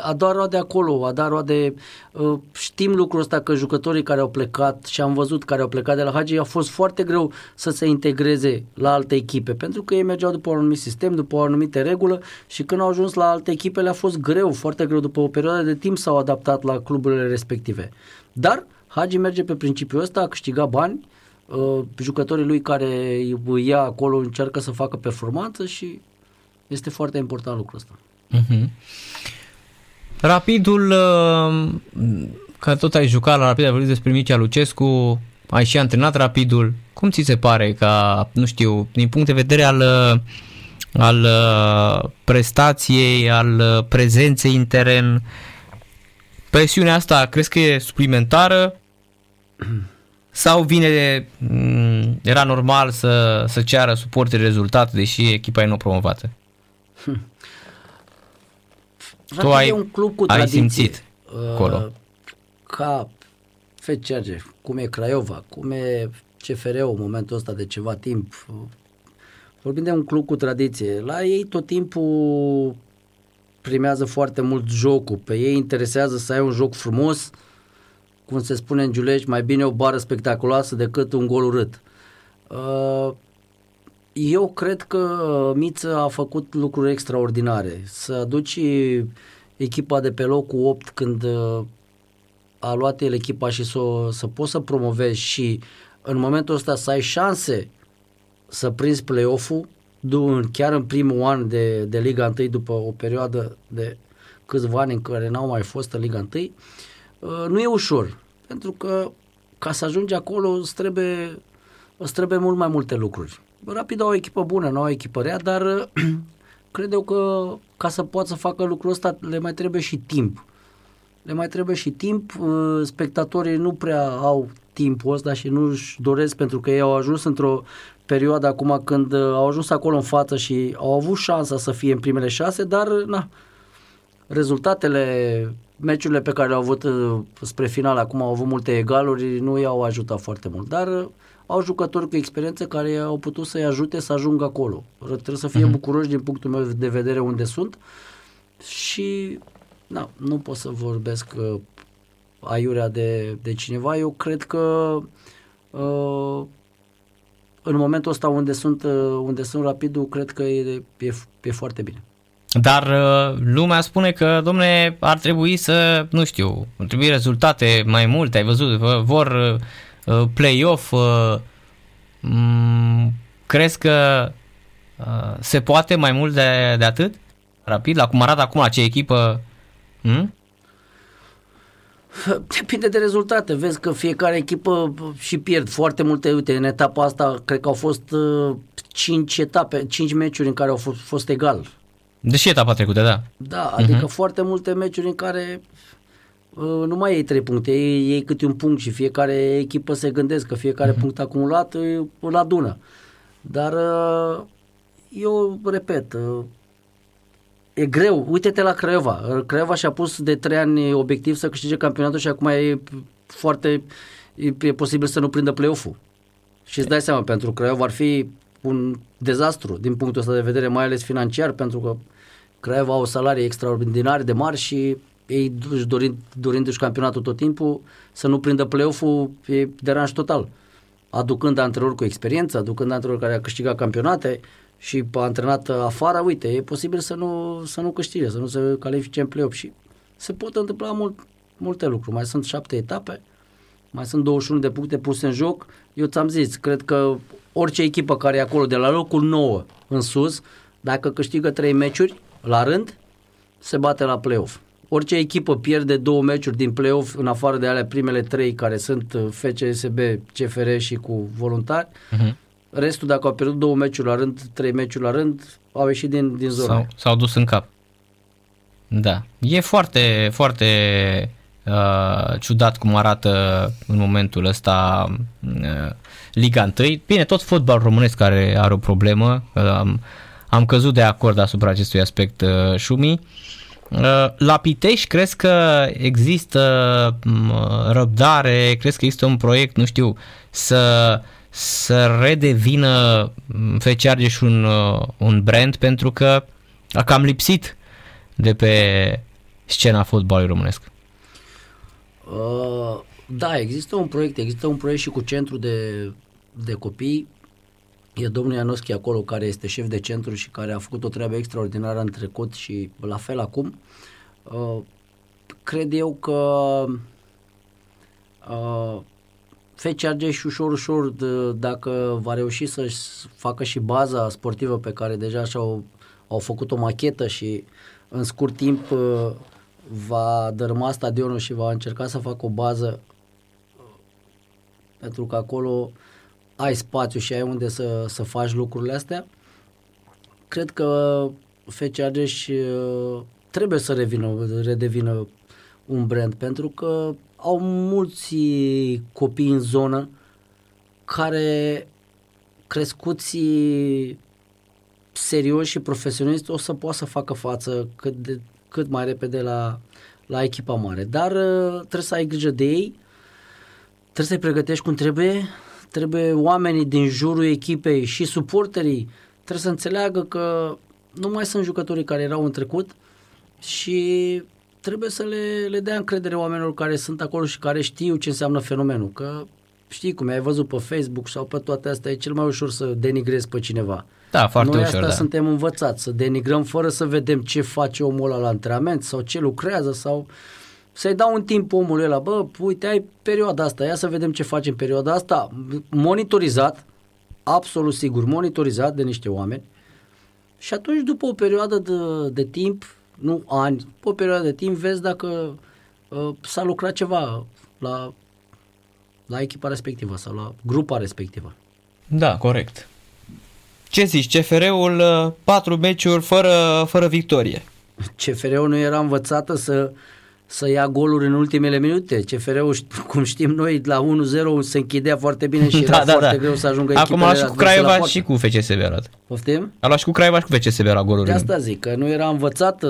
A dat roade acolo, a dat roade... Știm lucrul ăsta că jucătorii care au plecat și am văzut care au plecat de la Hagi, a fost foarte greu să se integreze la alte echipe, pentru că ei mergeau după un anumit sistem, după o anumită regulă și când au ajuns la alte echipe le-a fost greu, foarte greu, după o perioadă de timp s-au adaptat la cluburile respective. Dar... Hagi merge pe principiul ăsta, a câștigat bani, jucătorii lui care îi ia acolo încearcă să facă performanță și este foarte important lucrul ăsta. Uh-huh. Rapidul, că tot ai jucat la Rapid, ai vorbit despre Mircea Lucescu, ai și antrenat Rapidul, cum ți se pare ca, nu știu, din punct de vedere al, al prestației, al prezenței în teren, presiunea asta, crezi că e suplimentară sau vine, era normal să, să ceară suporteri rezultate, deși echipa e nu promovată? Hmm. Tu ai, un club cu ai simțit acolo. Uh, ca F C Argeș, cum e Craiova, cum e C F R în momentul ăsta de ceva timp, Vorbim de un club cu tradiție. La ei tot timpul primează foarte mult jocul. Pe ei interesează să ai un joc frumos, cum se spune în Giulești, mai bine o bară spectaculoasă decât un gol urât. Eu cred că Miță a făcut lucruri extraordinare. Să aduci echipa de pe locul opt când a luat el echipa și s-o, să poți să promovezi și în momentul ăsta să ai șanse să prinzi play-off-ul chiar în primul an de, de Liga unu, după o perioadă de câțiva ani în care n-au mai fost în Liga unu, nu e ușor, pentru că ca să ajungi acolo îți trebuie, îți trebuie mult mai multe lucruri. Rapid au o echipă bună, nu au o echipă rea, dar cred eu că ca să poată să facă lucrul ăsta le mai trebuie și timp. Le mai trebuie și timp, spectatorii nu prea au timpul ăsta și nu își doresc, pentru că ei au ajuns într-o perioadă acum când au ajuns acolo în față și au avut șansa să fie în primele șase, dar na, rezultatele, meciurile pe care le-au avut spre final acum au avut multe egaluri, nu i-au ajutat foarte mult, dar au jucători cu experiență care au putut să-i ajute să ajungă acolo. Trebuie să fie bucuroși din punctul meu de vedere unde sunt și na, nu pot să vorbesc uh, aiurea de, de cineva. Eu cred că uh, în momentul ăsta unde sunt, uh, unde sunt Rapidul, cred că e, e, e foarte bine. Dar uh, lumea spune că, domne, ar trebui să, nu știu, ar trebui rezultate mai multe. Ai văzut, vor uh, play-off. Uh, m- crezi că uh, se poate mai mult de, de atât? Rapid, la cum arată acum acea echipă? Hmm? Depinde de rezultate. Vezi că fiecare echipă și pierd foarte multe. Uite, în etapa asta cred că au fost cinci etape, cinci meciuri în care au fost, fost egal. Deși etapa trecută, da. Da, adică uh-huh. foarte multe meciuri în care uh, nu mai iei trei puncte, iei, iei câte un punct și fiecare echipă se gândesc că fiecare uh-huh. punct acumulat îl adună. Dar uh, eu repet, uh, e greu. Uite-te la Craiova. Craiova și-a pus de trei ani obiectiv să câștige campionatul și acum e foarte e, e posibil să nu prindă play-off-ul. Și îți dai seama, pentru Craiova ar fi un dezastru din punctul ăsta de vedere, mai ales financiar, pentru că Craiova au salarii extraordinare de mari și ei dorind, dorindu-și campionatul tot timpul să nu prindă play-off-ul e deranj total. Aducând antrenori cu experiență, aducând antrenori care a câștigat campionate și a antrenat afară, uite, e posibil să nu, să nu câștige, să nu se califice în play-off și se pot întâmpla mult, multe lucruri. Mai sunt șapte etape, mai sunt douăzeci și unu de puncte puse în joc. Eu ți-am zis, cred că orice echipă care e acolo, de la locul nouă în sus, dacă câștigă trei meciuri la rând, se bate la play-off. Orice echipă pierde două meciuri din play-off, în afară de alea primele trei care sunt F C S B, C F R și cu Voluntari, uh-huh. Restul, dacă au pierdut două meciuri la rând, trei meciuri la rând, au ieșit din, din zonă. S-au, s-au dus în cap. Da. E foarte, foarte uh, ciudat cum arată în momentul ăsta uh, Liga unu. Bine, tot fotbalul românesc care are o problemă. Uh, am, am căzut de acord asupra acestui aspect, uh, Șumi. Uh, la Pitești, crezi că există uh, răbdare? Crezi că există un proiect, nu știu, să... să redevină F C Argeș un, un brand, pentru că a cam lipsit de pe scena fotbalului românesc? Uh, da, există un proiect, există un proiect și cu centru de, de copii. E domnul Ianoschi acolo, care este șef de centru și care a făcut o treabă extraordinară în trecut și la fel acum. Uh, cred eu că uh, F C Argeș și ușor, ușor, de, dacă va reuși să-și facă și baza sportivă pe care deja și-au au făcut o machetă și în scurt timp va dărâma stadionul și va încerca să facă o bază, pentru că acolo ai spațiu și ai unde să, să faci lucrurile astea. Cred că F C Argeș trebuie să revină, redevină un brand, pentru că au mulți copii în zonă care, crescuți serioși și profesioniști, o să poată să facă față cât, de, cât mai repede la, la echipa mare. Dar trebuie să ai grijă de ei, trebuie să-i pregătești cum trebuie, trebuie oamenii din jurul echipei și suporterii trebuie să înțeleagă că nu mai sunt jucătorii care erau în trecut și trebuie să le, le dea încredere oamenilor care sunt acolo și care știu ce înseamnă fenomenul, că știi cum, ai văzut pe Facebook sau pe toate astea, e cel mai ușor să denigrezi pe cineva. Da, foarte Noi ușor, asta da. Suntem învățați, să denigrăm fără să vedem ce face omul ăla la antrenament sau ce lucrează sau să-i dau un timp omului ăla, bă, uite, ai perioada asta, ia să vedem ce face în perioada asta, monitorizat, absolut sigur, monitorizat de niște oameni și atunci după o perioadă de, de timp, nu ani, după o perioadă de timp vezi dacă uh, s-a lucrat ceva la... la echipa respectivă sau la grupa respectivă. Da, corect. Ce zici, C F R-ul patru meciuri fără, fără victorie? C F R-ul nu era învățată să, să ia goluri în ultimele minute. C F R-ul, cum știm noi, la unu zero se închidea foarte bine și da, era da, foarte da. greu să ajungă echipele. Acum a luat și cu Craiova și cu F C S B a luat. Poftim? A luat și cu Craiova și cu F C S B la goluri. De asta zic, că nu era învățată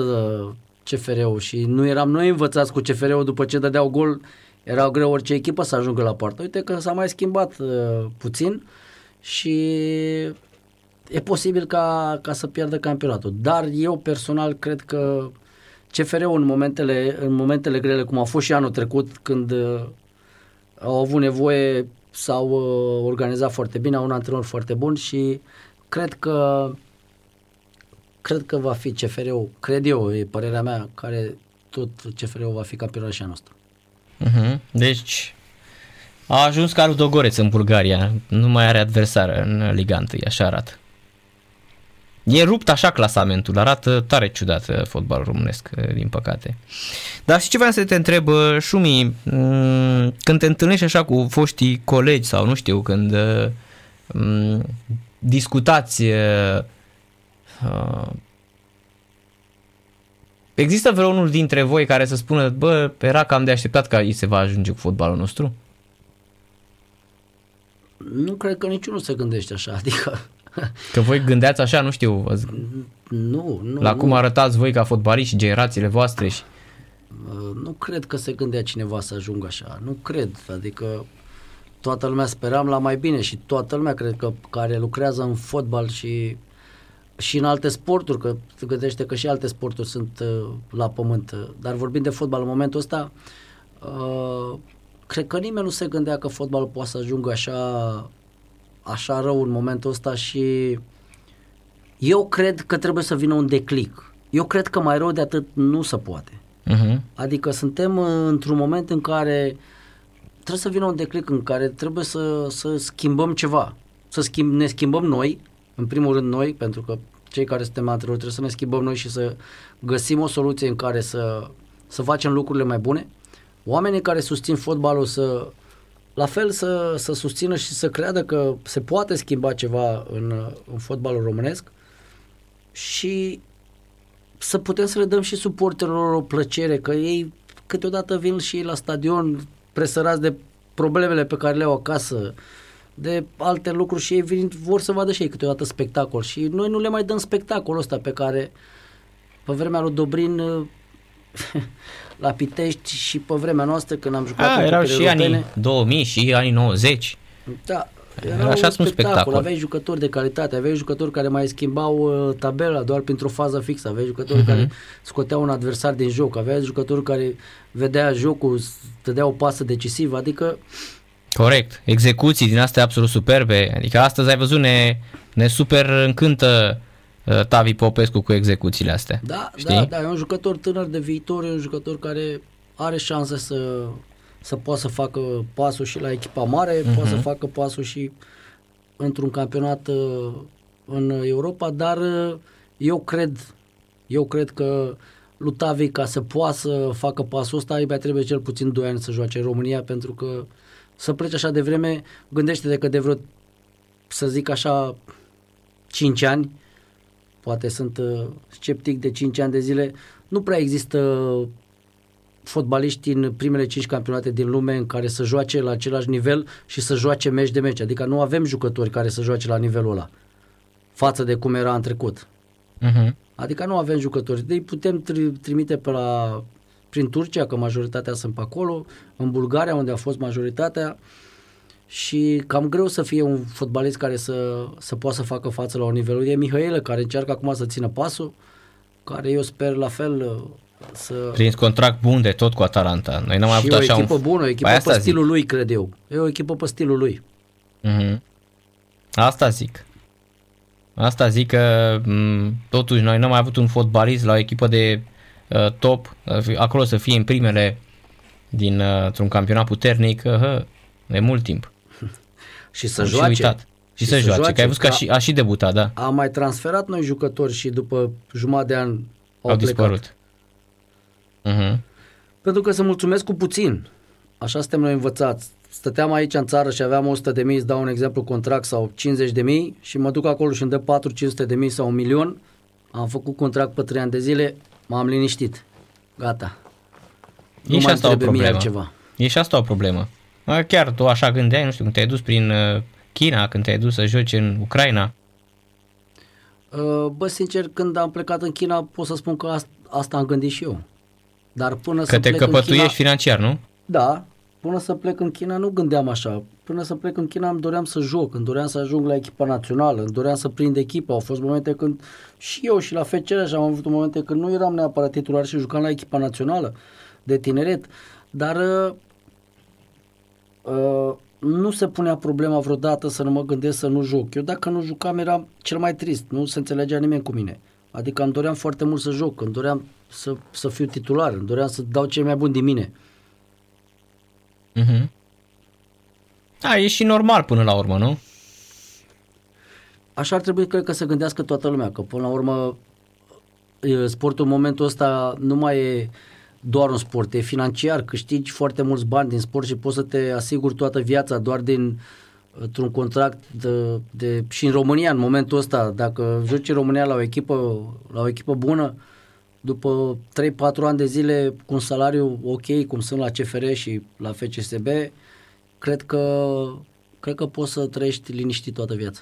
C F R-ul și nu eram noi învățați cu C F R-ul după ce dădeau gol. Era greu orice echipă să ajungă la poartă. Uite că s-a mai schimbat uh, puțin și e posibil ca, ca să pierdă campionatul. Dar eu personal cred că C F R-ul în momentele, în momentele grele, cum a fost și anul trecut, când uh, au avut nevoie, s-au uh, organizat foarte bine, au un antrenor foarte bun și cred că cred că va fi C F R-ul, cred eu, e părerea mea, care tot C F R-ul va fi campionat și anul ăsta. Uhum. Deci a ajuns Carul Dogoreț în Bulgaria, nu mai are adversar în Liga unu, așa arată. E rupt așa clasamentul, arată tare ciudat fotbalul românesc, din păcate. Dar și ce vreau să te întreb, Șumi, când te întâlnești așa cu foștii colegi sau nu știu, când discutați, există vreunul dintre voi care să spună, bă, era cam de așteptat că se va ajunge cu fotbalul nostru? Nu cred că niciunul se gândește așa, adică... Că voi gândeați așa, nu știu, vă zic. Nu, nu. La cum nu. Arătați voi ca fotbaliști, generațiile voastre și... Nu cred că se gândea cineva să ajungă așa, nu cred, adică toată lumea speram la mai bine și toată lumea cred că care lucrează în fotbal și... și în alte sporturi, că se gândește că și alte sporturi sunt uh, la pământ, dar vorbind de fotbal în momentul ăsta, uh, cred că nimeni nu se gândea că fotbalul poate să ajungă așa, așa rău în momentul ăsta și eu cred că trebuie să vină un declic. Eu cred că mai rău de atât nu se poate. Uh-huh. Adică suntem uh, într-un moment în care trebuie să vină un declic, în care trebuie să, să schimbăm ceva, să schimb, ne schimbăm noi. În primul rând noi, pentru că cei care suntem antrenori trebuie să ne schimbăm noi și să găsim o soluție în care să, să facem lucrurile mai bune. Oamenii care susțin fotbalul să, la fel să, să susțină și să creadă că se poate schimba ceva în, în fotbalul românesc și să putem să le dăm și suporterilor o plăcere, că ei câteodată vin și la stadion presărați de problemele pe care le au acasă, de alte lucruri și ei vin, vor să vadă și ei câteodată spectacol și noi nu le mai dăm spectacolul ăsta pe care pe vremea lui Dobrin la Pitești și pe vremea noastră când am jucat. A, erau și rotele. Anii două mii și anii nouăzeci. Da, era, era un spectacol. spectacol. Aveai jucători de calitate, aveai jucători care mai schimbau tabela doar printr-o fază fixă, aveai jucători uh-huh. care scoteau un adversar din joc, aveai jucători care vedea jocul, dădea o pasă decisivă, adică corect, execuții din astea absolut superbe, adică astăzi ai văzut, ne, ne super încântă uh, Tavi Popescu cu execuțiile astea. Da, știi? da, da, e un jucător tânăr de viitor, e un jucător care are șanse să, să poată să facă pasul și la echipa mare, uh-huh. poate să facă pasul și într-un campionat uh, în Europa, dar uh, eu cred, eu cred că lui Tavi, ca să poată să facă pasul ăsta, îi mai trebuie cel puțin doi ani să joace în România, pentru că să pleci așa de vreme, gândește-te că de vreo, să zic așa, cinci ani, poate sunt uh, sceptic de cinci ani de zile, nu prea există fotbaliști în primele cinci campionate din lume în care să joace la același nivel și să joace meci de meci. Adică nu avem jucători care să joace la nivelul ăla, față de cum era în trecut. Uh-huh. Adică nu avem jucători. Deci putem tri- trimite pe la... prin Turcia, că majoritatea sunt pe acolo, în Bulgaria, unde a fost majoritatea, și cam greu să fie un fotbalist care să, să poată să facă față la un nivel. E Mihailă care încearcă acum să țină pasul, care eu sper la fel să... Prins contract bun de tot cu Atalanta. Noi n-am avut o așa echipă un... bună, o echipă pe stilul zic. lui, cred eu. E o echipă pe stilul lui. Mm-hmm. Asta zic. Asta zic că m- totuși noi n-am mai avut un fotbalist la o echipă de uh, top, acolo să fie în primele din, uh, într-un campionat puternic, uh, de mult timp. și să Am joace. Și, uitat. și, și să, să joace, joace, că ai văzut că, că a, și, a și debutat, da. A mai transferat noi jucători și după jumătate de an au, au dispărut. Uh-huh. Pentru că se mulțumesc cu puțin. Așa suntem noi învățați. Stăteam aici în țară și aveam o sută de mii, îți dau un exemplu, contract sau cincizeci de mii și mă duc acolo și îmi dă patru sute cincizeci de mii sau un milion. Am făcut contract pe trei ani de zile, m-am liniștit. Gata. E și asta o problemă. E și asta o problemă. Chiar tu așa gândeai, nu știu, când te-ai dus prin China, când te-ai dus să joci în Ucraina? Bă, sincer, când am plecat în China pot să spun că asta am gândit și eu. Dar până că să te căpătuiești China, financiar, nu? Da. Până să plec în China nu gândeam așa. Până să plec în China îmi doream să joc, îmi doream să ajung la echipa națională, îmi doream să prind echipa. Au fost momente când și eu și la F C R am avut momente când nu eram neapărat titular și jucam la echipa națională de tineret. Dar uh, nu se punea problema vreodată să nu mă gândesc să nu joc. Eu dacă nu jucam eram cel mai trist, nu se înțelegea nimeni cu mine. Adică îmi doream foarte mult să joc, îmi doream să, să fiu titular, îmi doream să dau cel mai bun din mine. Uh-huh. Da, e și normal până la urmă, nu? Așa ar trebui, cred că, să gândească toată lumea, că până la urmă sportul în momentul ăsta nu mai e doar un sport, e financiar, câștigi foarte mulți bani din sport și poți să te asiguri toată viața doar din un contract de, de, și în România în momentul ăsta, dacă joci în România la o echipă, la o echipă bună, după trei patru ani de zile cu un salariu ok, cum sunt la C F R și la F C S B, cred că, cred că poți să trăiești liniștit toată viața.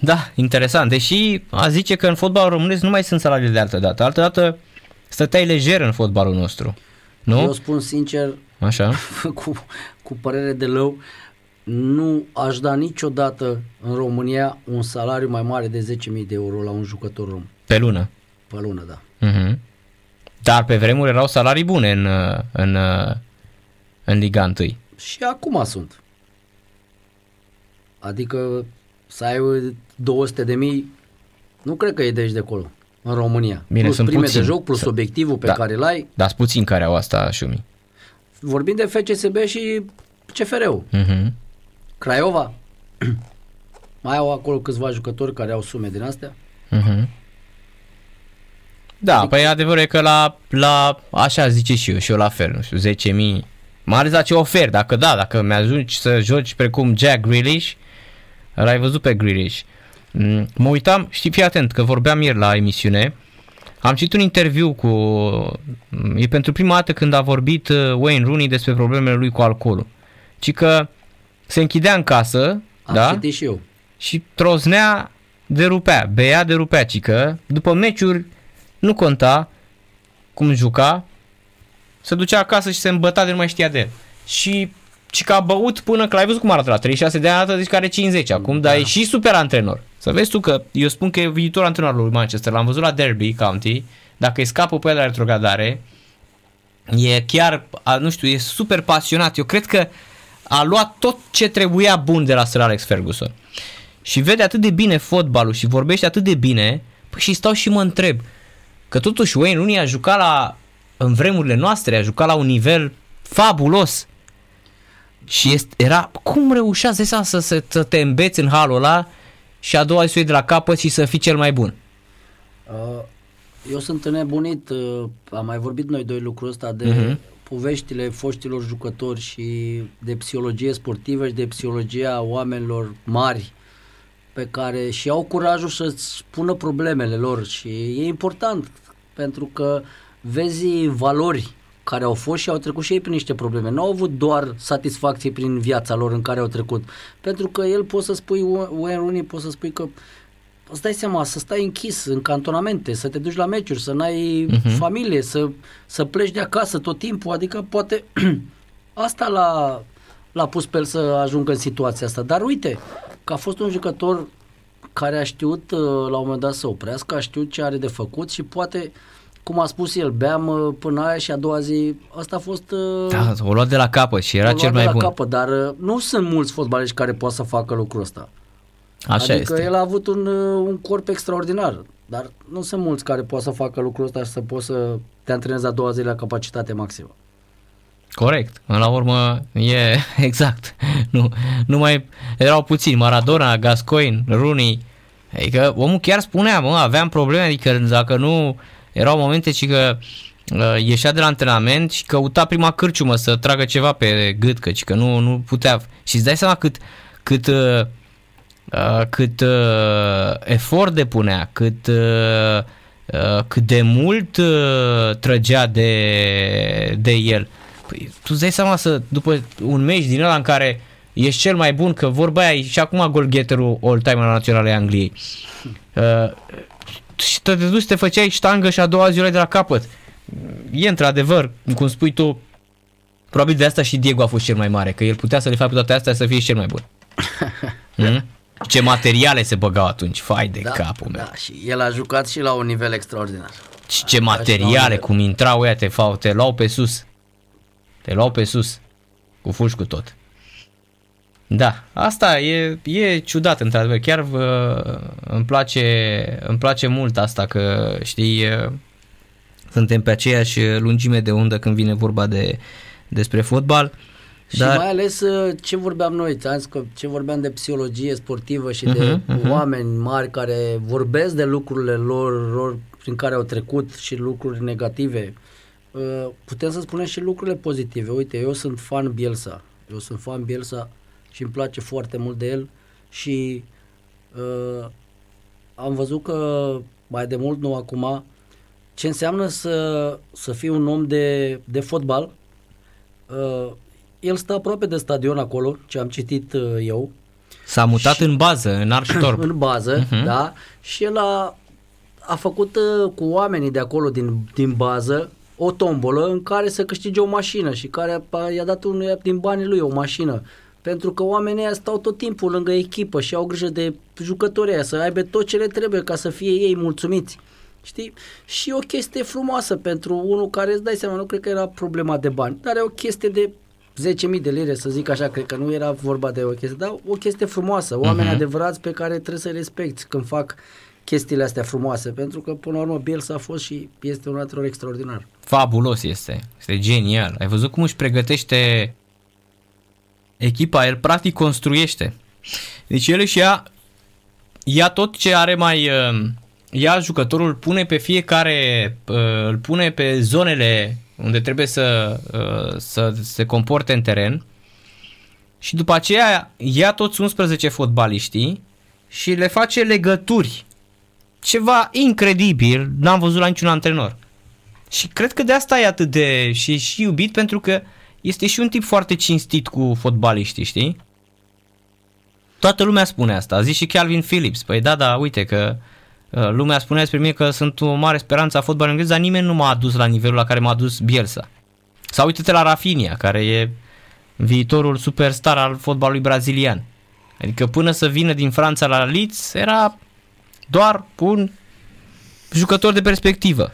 Da, interesant. Deși a zice că în fotbalul românesc nu mai sunt salariile de altă dată. Altă dată stăteai lejer în fotbalul nostru, nu? Eu spun sincer, așa? cu, cu părere de lău, nu aș da niciodată în România un salariu mai mare de zece mii de euro la un jucător român. Pe lună? Pe lună, da. Uh-huh. Dar pe vremuri erau salarii bune în, în, în Liga unu. Și acum sunt. Adică să ai două sute de mii, nu cred că e de aici de acolo, în România. Bine, plus sunt prime puțin. De joc, plus S- obiectivul pe da, care l-ai. Dar sunt puțini care au asta, Șumi. Vorbim de F C S B și C F R-ul. Uh-huh. Craiova. Mai au acolo câțiva jucători care au sume din astea. Uh-huh. Da, păi adevărul e că la, la, așa zice și eu, și eu la fel, nu știu, zece mii, mai ales la ce oferi, dacă da, dacă mi-ajungi să joci precum Jack Grealish, l-ai văzut pe Grealish. Mă uitam, știi, fii atent, că vorbeam ieri la emisiune, am citit un interviu cu, e pentru prima dată când a vorbit Wayne Rooney despre problemele lui cu alcoolul, ci că se închidea în casă, am da? citit și eu. Și troznea, derupea, bea, derupea, ci că după meciuri, nu conta cum juca, se ducea acasă și se îmbăta de nu mai știa de el. Și, și că a băut până că l-ai văzut cum arată la treizeci și șase de ani, deci că are cincizeci acum, da. Dar e și super antrenor. Să vezi tu că eu spun că e viitor antrenorul lui Manchester, l-am văzut la Derby County, dacă îi scapă pe el la retrogradare, e chiar, nu știu, e super pasionat. Eu cred că a luat tot ce trebuia bun de la Sir Alex Ferguson. Și vede atât de bine fotbalul și vorbește atât de bine, păi și stau și mă întreb, că totuși Wayne Rooney a jucat la, în vremurile noastre, a jucat la un nivel fabulos și este, era, cum reușea să, să, să te îmbeți în halul ăla și a doua zi să iei de la capăt și să fii cel mai bun? Eu sunt înnebunit, am mai vorbit noi doi lucrul ăsta de uh-huh. poveștile foștilor jucători și de psihologie sportivă și de psihologia oamenilor mari pe care și au curajul să-ți spună problemele lor și e important pentru că vezi valori care au fost și au trecut și ei prin niște probleme. Nu au avut doar satisfacție prin viața lor în care au trecut. Pentru că el poți să spui, Wayne Rooney, poți să spui că îți dai seama să stai închis în cantonamente, să te duci la meciuri, să n-ai uh-huh. familie, să, să pleci de acasă tot timpul. Adică poate asta la... l-a pus pe el să ajungă în situația asta. Dar uite, că a fost un jucător care a știut la un moment dat să oprească, a știut ce are de făcut și poate, cum a spus el, beam până aia și a doua zi, asta a fost... Da, o luat de la capăt și era cel mai bun. Capăt, dar nu sunt mulți fotbaliști care pot să facă lucrul ăsta. Așa adică este. El a avut un, un corp extraordinar, dar nu sunt mulți care pot să facă lucrul ăsta și să poți să te antrenezi a doua zi la capacitate maximă. Corect, la urmă e exact. Nu, nu mai erau puțini, Maradona, Gascoigne, Rooney, adică omul chiar spunea, mă, aveam probleme, adică dacă nu erau momente și că uh, ieșea de la antrenament și căuta prima cârciumă să tragă ceva pe gât, că, că nu, nu putea. Și îți dai seama cât, cât, uh, uh, cât uh, efort depunea, cât... Uh, cât de mult uh, trăgea de, de el. Păi, tu îți dai seama să, după un meci din ăla în care ești cel mai bun, că vorba aia e și acum golgheterul all-timer național al Angliei, uh, și te duci, te făceai ștangă și a doua zi de la capăt. E într-adevăr, cum spui tu, probabil de asta și Diego a fost cel mai mare, că el putea să le facă toate astea să fie cel mai bun. Mm? Ce materiale se băgau atunci, fai de da, capul meu. Da, și el a jucat și la un nivel extraordinar. Și ce a materiale, cum intrau ăia, te, fau, te luau pe sus. Te luau pe sus, cu fulgi cu tot. Da, asta e, e ciudat într-adevăr. Chiar vă, îmi, place, îmi place mult asta că, știi, suntem pe aceeași lungime de undă când vine vorba de, despre fotbal. Dar... Și mai ales ce vorbeam noi, ce vorbeam de psihologie sportivă și de uh-huh, uh-huh. oameni mari care vorbesc de lucrurile lor, lor prin care au trecut și lucruri negative. Putem să spunem și lucrurile pozitive. Uite, eu sunt fan Bielsa. Eu sunt fan Bielsa și îmi place foarte mult de el și uh, am văzut că mai de mult, nu acum, ce înseamnă să, să fii un om de, de fotbal. Uh, El stă aproape de stadion acolo, ce am citit eu. S-a mutat și, în bază, în Arștorp. În bază, uh-huh. da. Și el a, a făcut cu oamenii de acolo, din, din bază, o tombolă în care să câștige o mașină și care a, i-a dat unuia din banii lui o mașină. Pentru că oamenii aia stau tot timpul lângă echipă și au grijă de jucătorii aia, să aibă tot ce le trebuie ca să fie ei mulțumiți. Știi? Și o chestie frumoasă pentru unul care, îți dai seama, nu cred că era problema de bani, dar e o chestie de zece mii de lire, să zic așa, cred că nu era vorba de o chestie, dar o chestie frumoasă, oameni uh-huh. adevărați pe care trebuie să-i respecti când fac chestiile astea frumoase, pentru că până la urmă Bielsa a fost și este un antrenor extraordinar. Fabulos este, este genial. Ai văzut cum își pregătește echipa, el practic construiește. Deci el își ia, ia tot ce are mai... Ia jucătorul, pune pe fiecare, îl pune pe zonele unde trebuie să, să se comporte în teren și după aceea ia toți unsprezece fotbaliștii și le face legături. Ceva incredibil, n-am văzut la niciun antrenor. Și cred că de asta e atât de și, și iubit, pentru că este și un tip foarte cinstit cu fotbaliștii, știi? Toată lumea spune asta, a zis și Calvin Phillips. Păi da, da, uite că lumea spunea despre mine că sunt o mare speranță a fotbalului englez, dar nimeni nu m-a adus la nivelul la care m-a adus Bielsa. Sau uite-te la Rafinha, care e viitorul superstar al fotbalului brazilian. Adică până să vină din Franța la Leeds era doar un jucător de perspectivă.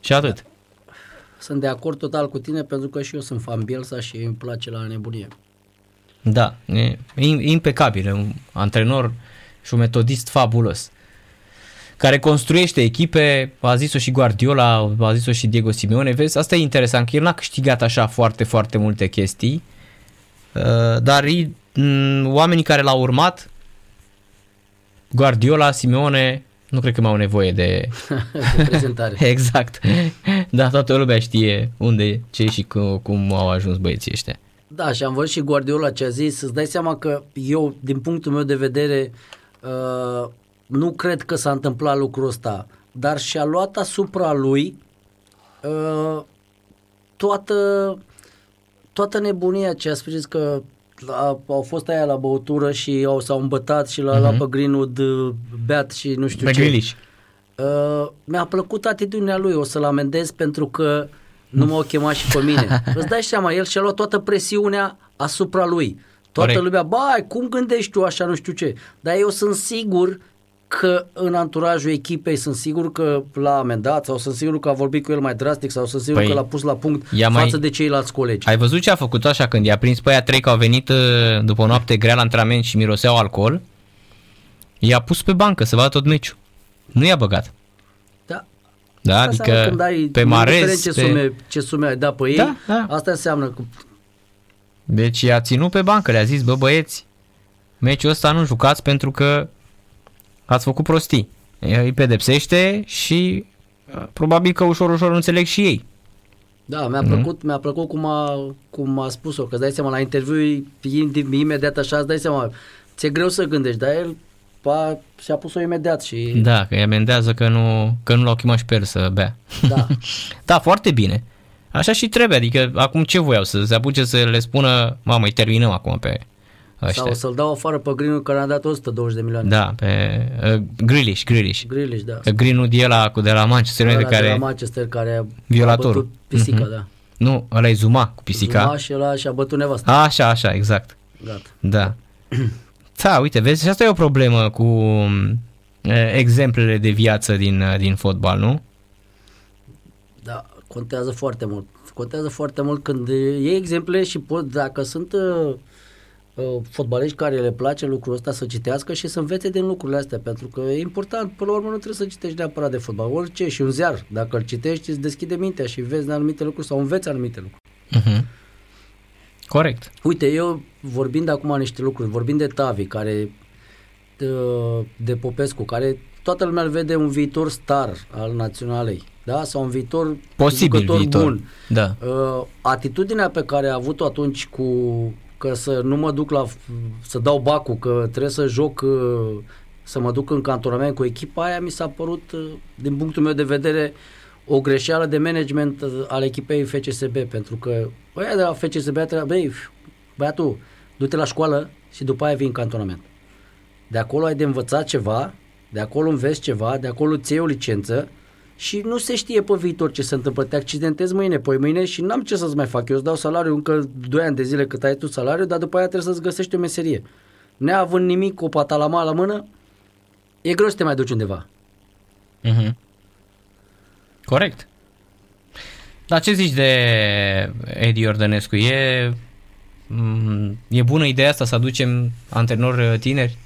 Și atât. Sunt de acord total cu tine, pentru că și eu sunt fan Bielsa și îmi place la nebunie. Da, e impecabil, un antrenor și un metodist fabulos, care construiește echipe, a zis-o și Guardiola, a zis-o și Diego Simeone. Vezi, asta e interesant, că el n-a câștigat așa foarte, foarte multe chestii, dar oamenii care l-au urmat, Guardiola, Simeone, nu cred că mai au nevoie de... de prezentare. Exact. Dar toată lumea știe unde, ce și cum au ajuns băieții ăștia. Da, și am văzut și Guardiola ce a zis. Îți dai seama că eu, din punctul meu de vedere... Uh... nu cred că s-a întâmplat lucrul ăsta, dar și-a luat asupra lui uh, toată, toată nebunia ce a spus că la, au fost aia la băutură și au, s-au îmbătat și la, uh-huh. la pe Greenwood uh, beat și nu știu pe ce. Grealish. Uh, mi-a plăcut atitudinea lui, o să-l amendez pentru că nu m-au chemat și pe mine. Îți dai seama, el și-a luat toată presiunea asupra lui. Toată Corect. Lumea, bai, cum gândești tu așa, nu știu ce. Dar eu sunt sigur că în anturajul echipei, sunt sigur că l-a amendat sau sunt sigur că a vorbit cu el mai drastic sau sunt sigur păi, că l-a pus la punct față mai... de ceilalți colegi. Ai văzut ce a făcut așa când i-a prins pe aia trei că au venit după o noapte grea la antrenament și miroseau alcool? I-a pus pe bancă să vadă tot meciul. Nu i-a băgat. Da. Da, asta adică când ai, pe Mares, ce, pe... Sume, ce sume ai dat pe ei, da, da. Asta înseamnă că... Deci i-a ținut pe bancă, le-a zis, bă băieți, meciul ăsta nu jucați pentru că ați făcut prostii. Îi pedepsește și probabil că ușor, ușor înțeleg și ei. Da, mi-a plăcut, mi-a plăcut cum a, cum a spus-o, că îți dai seama, la interviu imediat așa, îți dai seama, ți-e greu să gândești, dar el a, și-a pus-o imediat și... Da, că îi amendează că nu, că nu l-au chemat și pe el să bea. Da. Da, foarte bine. Așa și trebuie, adică acum ce voiau, să se apuce să le spună, mamă, îi terminăm acum pe ăștia. Sau să-l dau afară pe Green-ul care a dat o sută douăzeci de milioane. Da, pe uh, Grealish, Grealish. Grealish, da. Că Green-ul de la, de la Manchester, care, de la Manchester care violatorul. A bătut pisica, uh-huh. Da. Nu, ăla e Zuma cu pisica. Zuma și ăla și-a bătut nevasta. Așa, așa, exact. Gata. Da. Da, uite, vezi, și asta e o problemă cu uh, exemplele de viață din, uh, din fotbal, nu? Da, contează foarte mult. Contează foarte mult când iei exemple și pot, dacă sunt uh, uh, fotbaliști care le place lucrul ăsta, să citească și să învețe din lucrurile astea, pentru că e important. Până la urmă nu trebuie să citești neapărat de fotbal, orice, și un ziar. Dacă îl citești, îți deschide mintea și vezi anumite lucruri sau înveți anumite lucruri. Mhm. Uh-huh. Corect. Uite, eu vorbind acum niște lucruri, vorbind de Tavi, care de, de Popescu, care toată lumea îl vede un viitor star al naționalei, da? Sau un viitor posibil jucător viitor. Bun. Da. Atitudinea pe care a avut-o atunci cu că să nu mă duc la să dau bacul, că trebuie să joc, să mă duc în cantonament cu echipa aia, mi s-a părut, din punctul meu de vedere, o greșeală de management al echipei F C S B, pentru că ăia de la F C S B a trebuit, băi, băiatul, du-te la școală și după aia vii în cantonament. De acolo ai de învățat ceva, de acolo înveți ceva, de acolo ți iei o licență și nu se știe pe viitor ce se întâmplă. Te accidentezi mâine, poi mâine și n-am ce să-ți mai fac. Eu îți dau salariu încă doi ani de zile cât ai tu salariu, dar după aia trebuie să-ți găsești o meserie. Neavând nimic, cu o patalama la mână, e greu să te mai duci undeva. Mhm. Corect. Dar ce zici de Edi Iordănescu? E, e bună ideea asta să aducem antrenori tineri?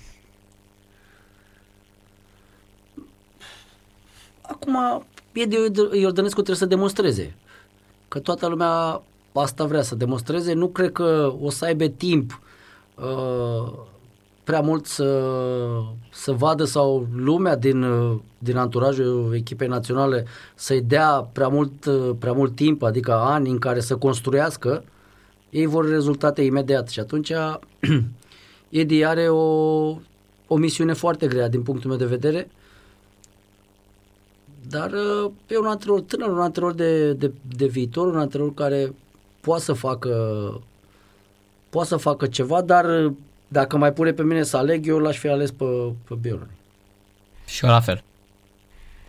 Acum, Edi Iordănescu trebuie să demonstreze. Că toată lumea asta vrea să demonstreze. Nu cred că o să aibă timp uh, prea mult să, să vadă sau lumea din, din anturajul echipei naționale să-i dea prea mult, prea mult timp, adică ani în care să construiască, ei vor rezultate imediat și atunci Edi are o, o misiune foarte grea din punctul meu de vedere, dar e un antrenor tânăr, un antrenor de, de, de viitor, un antrenor care poate să facă poate să facă ceva, dar dacă mai pune pe mine să aleg, eu l-aș fi ales pe, pe Bölöni. Și eu la fel.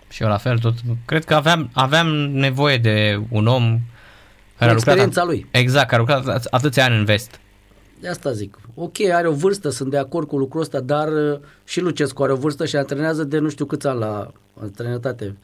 Și eu la fel. Tot, cred că aveam, aveam nevoie de un om care a lucrat... Experiența lui. Exact, care a lucrat atâția ani în vest. De asta zic. Ok, are o vârstă, sunt de acord cu lucrul ăsta, dar și Lucescu are o vârstă și antrenează de nu știu câți ani la antrenătate.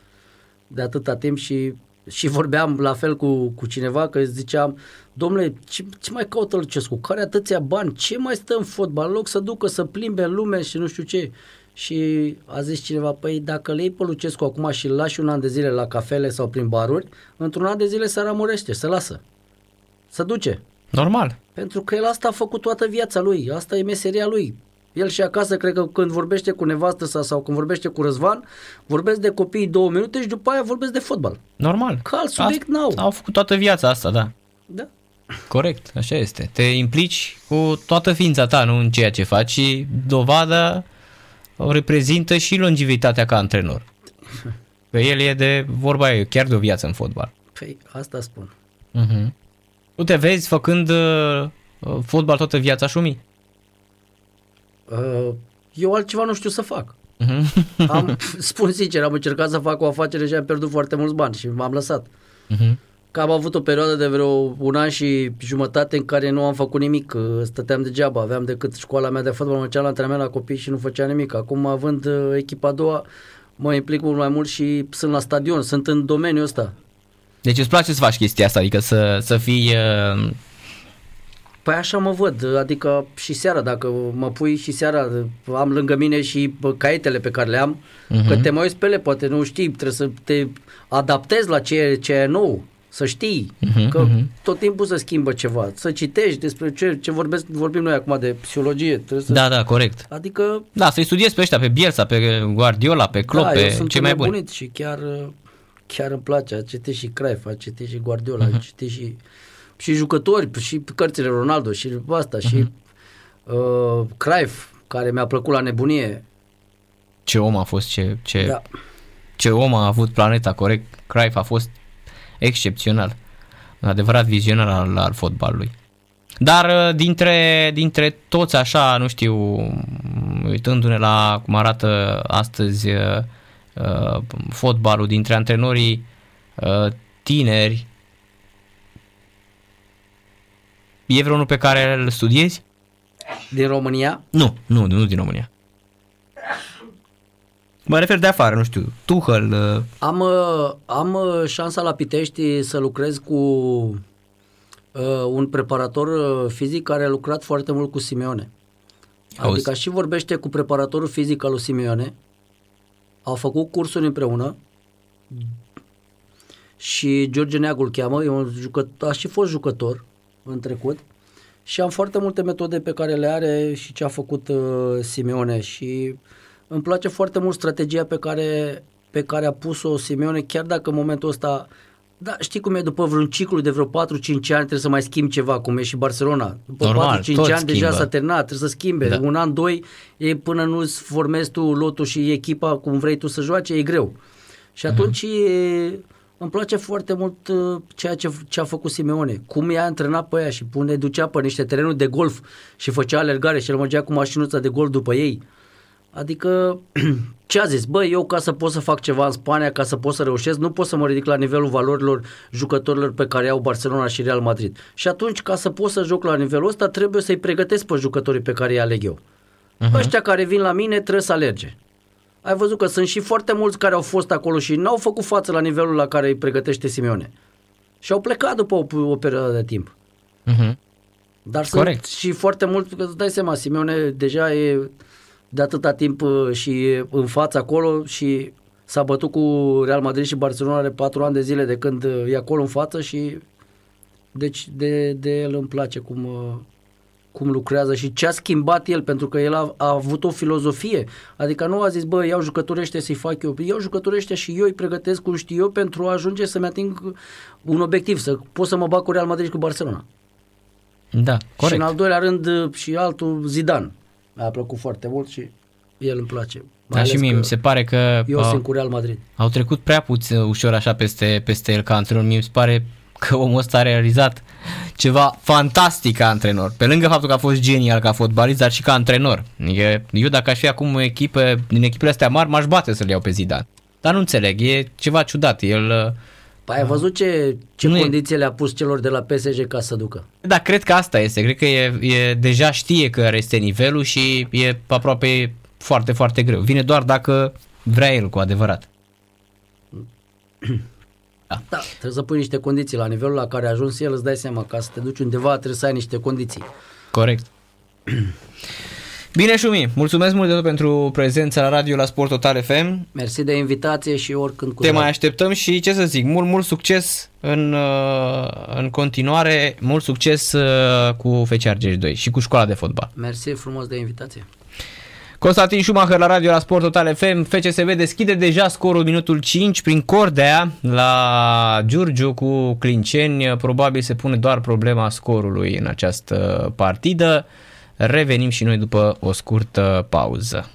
De atâta timp și... Și vorbeam la fel cu, cu cineva că ziceam, domnule, ce, ce mai caută Lucescu? Care atâția bani? Ce mai stă în fotbal? În loc să ducă, să plimbe lume și nu știu ce. Și a zis cineva, păi dacă le iei pe Lucescu acum și îl lași un an de zile la cafele sau prin baruri, într-un an de zile se ramurește, se lasă. Se duce. Normal. Pentru că el asta a făcut toată viața lui, asta e meseria lui. El și acasă, cred că când vorbește cu nevastă sa sau când vorbește cu Răzvan, vorbesc de copiii două minute și după aia vorbesc de fotbal. Normal. Că alt subiect n-au. Au făcut toată viața asta, da. Da. Corect, așa este. Te implici cu toată ființa ta, nu în ceea ce faci, și dovada o reprezintă și longevitatea ca antrenor. Că el e de vorba ei, chiar de o viață în fotbal. Păi, asta spun. Uh-huh. Tu te vezi făcând uh, fotbal toată viața, Șumi? Eu altceva nu știu să fac. Uh-huh. Am, spun sincer, am încercat să fac o afacere și am pierdut foarte mulți bani și m-am lăsat. Uh-huh. că am avut o perioadă de vreo un an și jumătate în care nu am făcut nimic, stăteam degeaba, aveam decât școala mea de fotbal, mergeam la antrenament la copii și nu făceam nimic. Acum, având echipa a doua, mă implic mult mai mult și sunt la stadion, sunt în domeniul ăsta. Deci îți place să faci chestia asta, adică să, să fii... Uh... Păi așa mă văd, adică și seara, dacă mă pui și seara, am lângă mine și caietele pe care le am, uh-huh. că te mai uiți pe ele, poate nu știi, trebuie să te adaptezi la ce, ce e nou, să știi uh-huh, că uh-huh. tot timpul se schimbă ceva, să citești despre ce, ce vorbesc, vorbim noi acum de psihologie. Să, da, da, corect. Adică... Da, să-i studiezi pe ăștia, pe Bielsa, pe Guardiola, pe Klopp, da, pe cei mai buni. Și chiar, chiar îmi place, a citit și Cruyff, a citit și Guardiola, uh-huh. a citit și... și jucători, și cărțile Ronaldo și asta, uh-huh. și uh, Cruyff, care mi-a plăcut la nebunie. Ce om a fost, ce, ce, da. ce om a avut planeta, corect. Cruyff a fost excepțional, un adevărat vizionar al, al fotbalului. Dar dintre, dintre toți așa, nu știu, uitându-ne la cum arată astăzi uh, fotbalul, dintre antrenorii uh, tineri, e vreunul pe care îl studiezi? Din România? Nu, nu, nu din România. Mă refer de afară, nu știu, Tuchel. Uh... Am, am șansa la Pitești să lucrez cu uh, un preparator fizic care a lucrat foarte mult cu Simeone. Auzi. Adică și vorbește cu preparatorul fizic al lui Simeone. Au făcut cursuri împreună. Și George Neagul îl cheamă, e un jucător, a și fost jucător în trecut și am foarte multe metode pe care le are și ce a făcut uh, Simeone și îmi place foarte mult strategia pe care, pe care a pus-o Simeone, chiar dacă în momentul ăsta, da, știi cum e, după vreun ciclu de vreo patru-cinci ani trebuie să mai schimbi ceva, cum e și Barcelona. După normal, patru-cinci ani schimbă. Deja s-a terminat, trebuie să schimbe. Da. Un an, doi, e până nu-ți formezi tu lotul și echipa cum vrei tu să joace, e greu. Și atunci uh-huh. e... Îmi place foarte mult ceea ce, ce a făcut Simeone, cum i-a antrenat pe aia și pune, ducea pe niște terenuri de golf și făcea alergare și el mergea cu mașinuța de golf după ei. Adică, ce a zis? Bă, eu ca să pot să fac ceva în Spania, ca să pot să reușesc, nu pot să mă ridic la nivelul valorilor jucătorilor pe care au Barcelona și Real Madrid. Și atunci, ca să pot să joc la nivelul ăsta, trebuie să-i pregătesc pe jucătorii pe care îi aleg eu. Uh-huh. Ăștia care vin la mine trebuie să alerge. Ai văzut că sunt și foarte mulți care au fost acolo și n-au făcut față la nivelul la care îi pregătește Simeone. Și au plecat după o, o perioadă de timp. Uh-huh. Dar sunt corect. Și foarte mulți, că îți dai seama, Simeone deja e de atâta timp și în față acolo și s-a bătut cu Real Madrid și Barcelona de patru ani de zile de când e acolo în față și deci de, de el îmi place cum... cum lucrează și ce a schimbat el, pentru că el a, a avut o filozofie. Adică nu a zis, bă, iau jucătorii ăștia să-i fac eu. Iau jucătorii ăștia și eu îi pregătesc cum știu eu pentru a ajunge să-mi ating un obiectiv, să pot să mă bag cu Real Madrid și cu Barcelona. Da, corect. Și în al doilea rând și altul, Zidane. Mi-a plăcut foarte mult și el îmi place. Da, și mie mi se pare că eu au, sunt cu Real Madrid. Au trecut prea puțin ușor așa peste, peste el ca antrenor. Mie mi se pare că omul ăsta a realizat ceva fantastic ca antrenor. Pe lângă faptul că a fost genial ca fotbalist, dar și ca antrenor. Eu dacă aș fi acum o echipă din echipele astea mari, m-aș bate să-l iau pe Zidane. Dar nu înțeleg, e ceva ciudat. El... Păi ai văzut ce, ce condiții e... le-a pus celor de la P S G ca să ducă? Da, cred că asta este. Cred că e, e, deja știe că este nivelul și e aproape foarte, foarte greu. Vine doar dacă vrea el cu adevărat. Da. Da, trebuie să pui niște condiții la nivelul la care a ajuns el, îți dai seama, ca să te duci undeva trebuie să ai niște condiții. Corect. Bine, Șumi, mulțumesc mult de tot pentru prezența la radio la Sport Total F M. Mersi de invitație și oricând cu te mai așteptăm și ce să zic, mult, mult succes în, în continuare, mult succes cu F C Argeș doi și cu școala de fotbal. Mersi frumos de invitație. Constantin Schumacher la radio la Sport Total F M. F C S B deschide deja scorul minutul cinci prin Cordea la Giurgiu cu Clinceni. Probabil se pune doar problema scorului în această partidă. Revenim și noi după o scurtă pauză.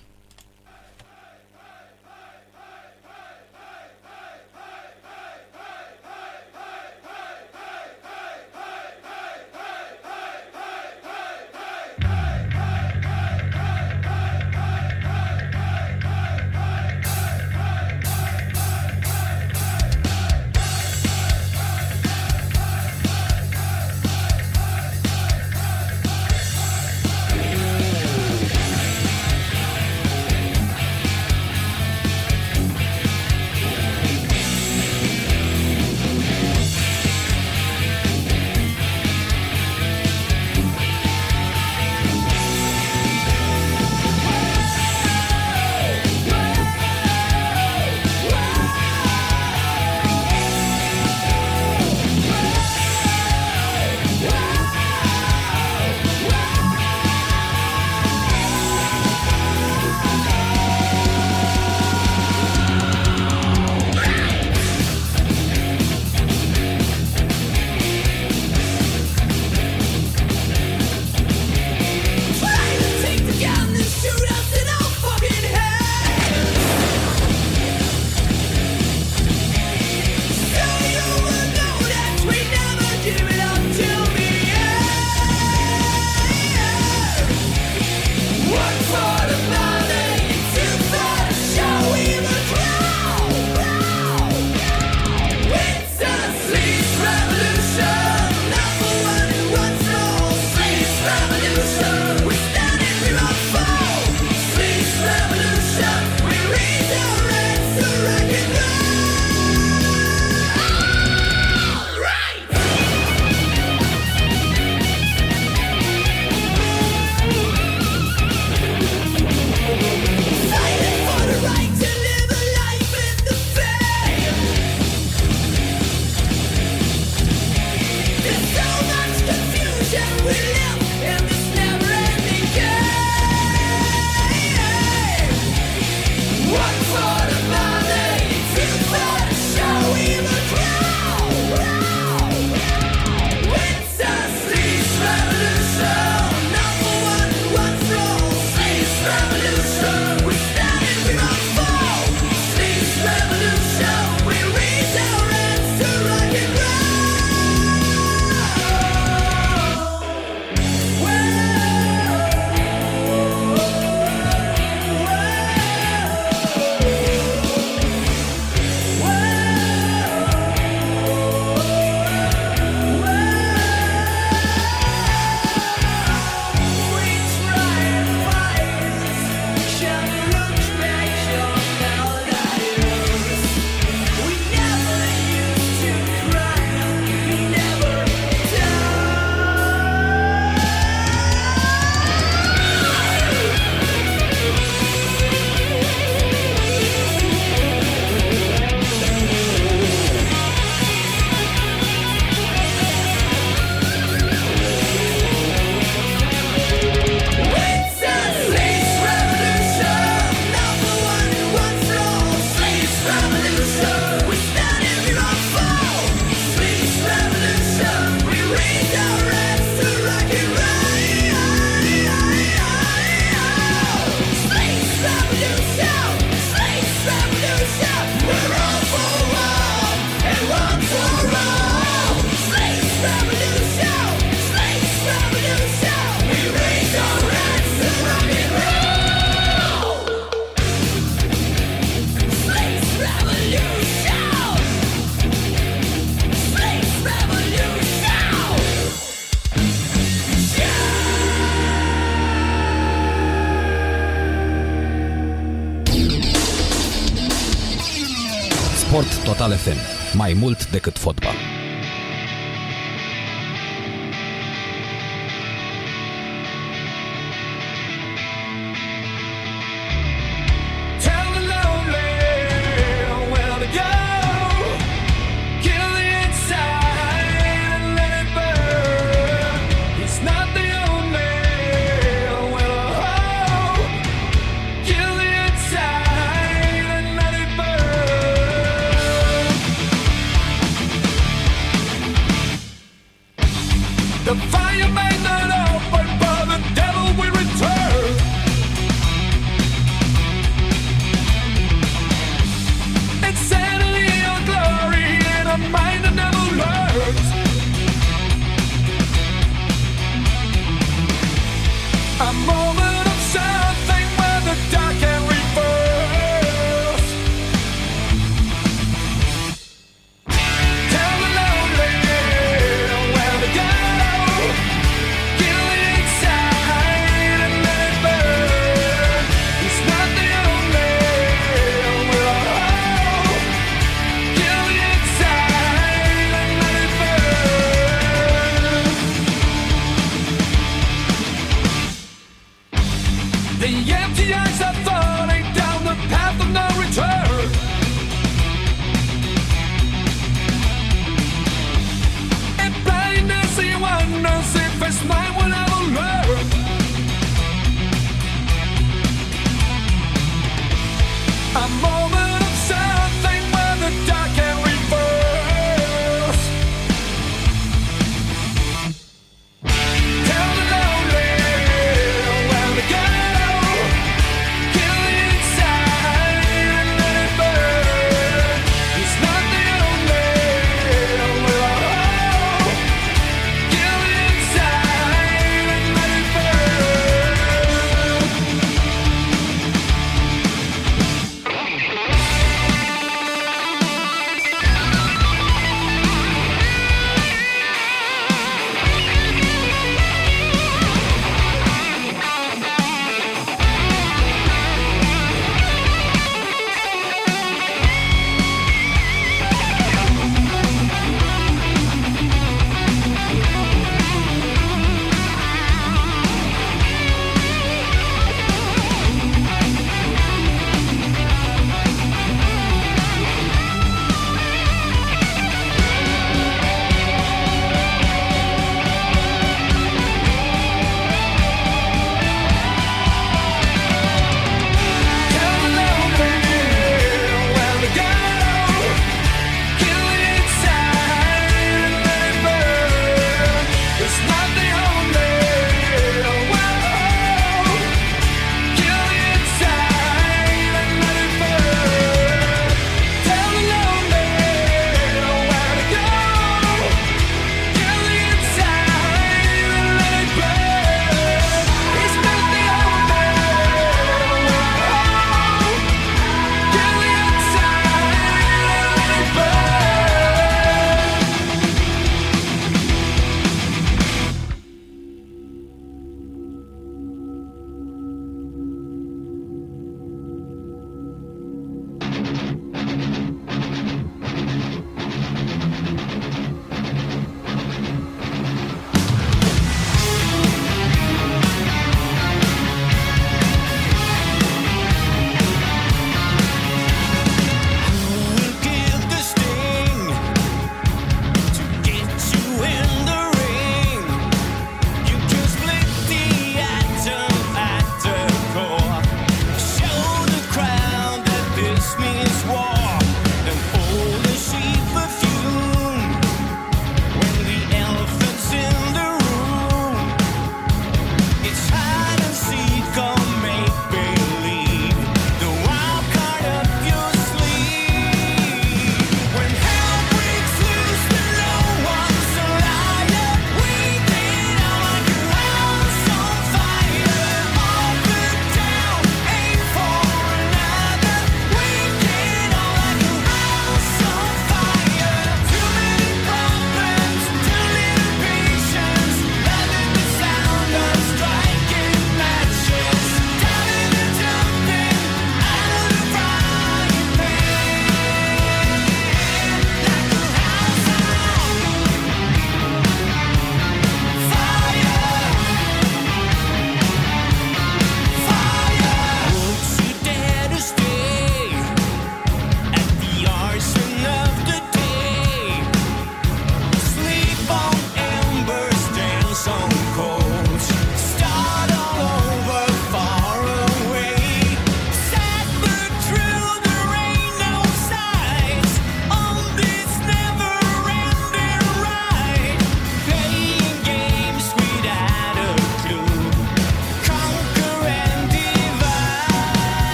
Sport Total F M. Mai mult decât fotbal.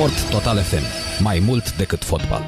Sport Total F M. Mai mult decât fotbal.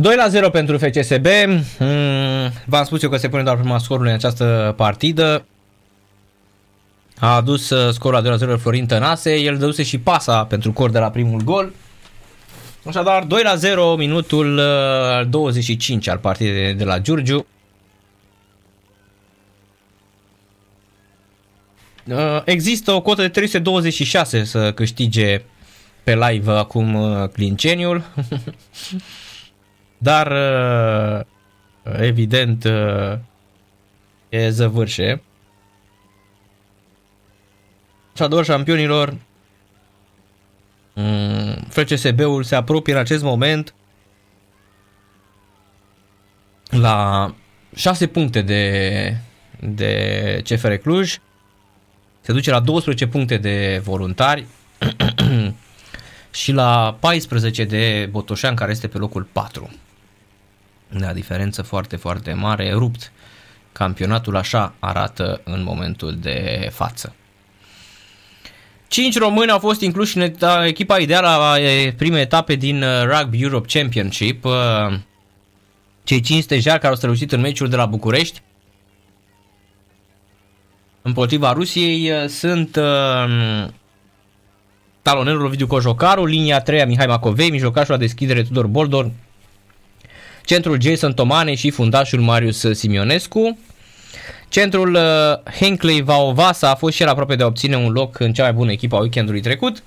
doi la zero pentru F C S B. V-am spus eu că se pune doar prima scorului în această partidă. A adus scorul la doi la zero Florin Tănase. El dăduse și pasa pentru cor de la primul gol. Așadar, doi la zero, minutul douăzeci și cinci al partidei de la Giurgiu. Există o cotă de trei sute douăzeci și șase să câștige pe live acum clinceniul. Dar, evident, e zăvârșe. Cea a doua șampionilor F C S B-ul se apropie în acest moment la șase puncte de, de C F R Cluj, se duce la douăsprezece puncte de Voluntari și la paisprezece de Botoșani, care este pe locul patru. Da, diferență foarte, foarte mare, rupt. Campionatul așa arată în momentul de față. cinci români au fost incluși în echipa ideală a primei etape din Rugby Europe Championship. Cei cinci stejari care au strălucit în meciul de la București împotriva Rusiei sunt talonerul Ovidiu Cojocaru, linia treia Mihai Macovei, mijlocașul la deschidere Tudor Boldor, centrul Jason Tomane și fundașul Marius Simionescu. Centrul Henkley Vaovasa a fost și el aproape de a obține un loc în cea mai bună echipă a weekendului trecut.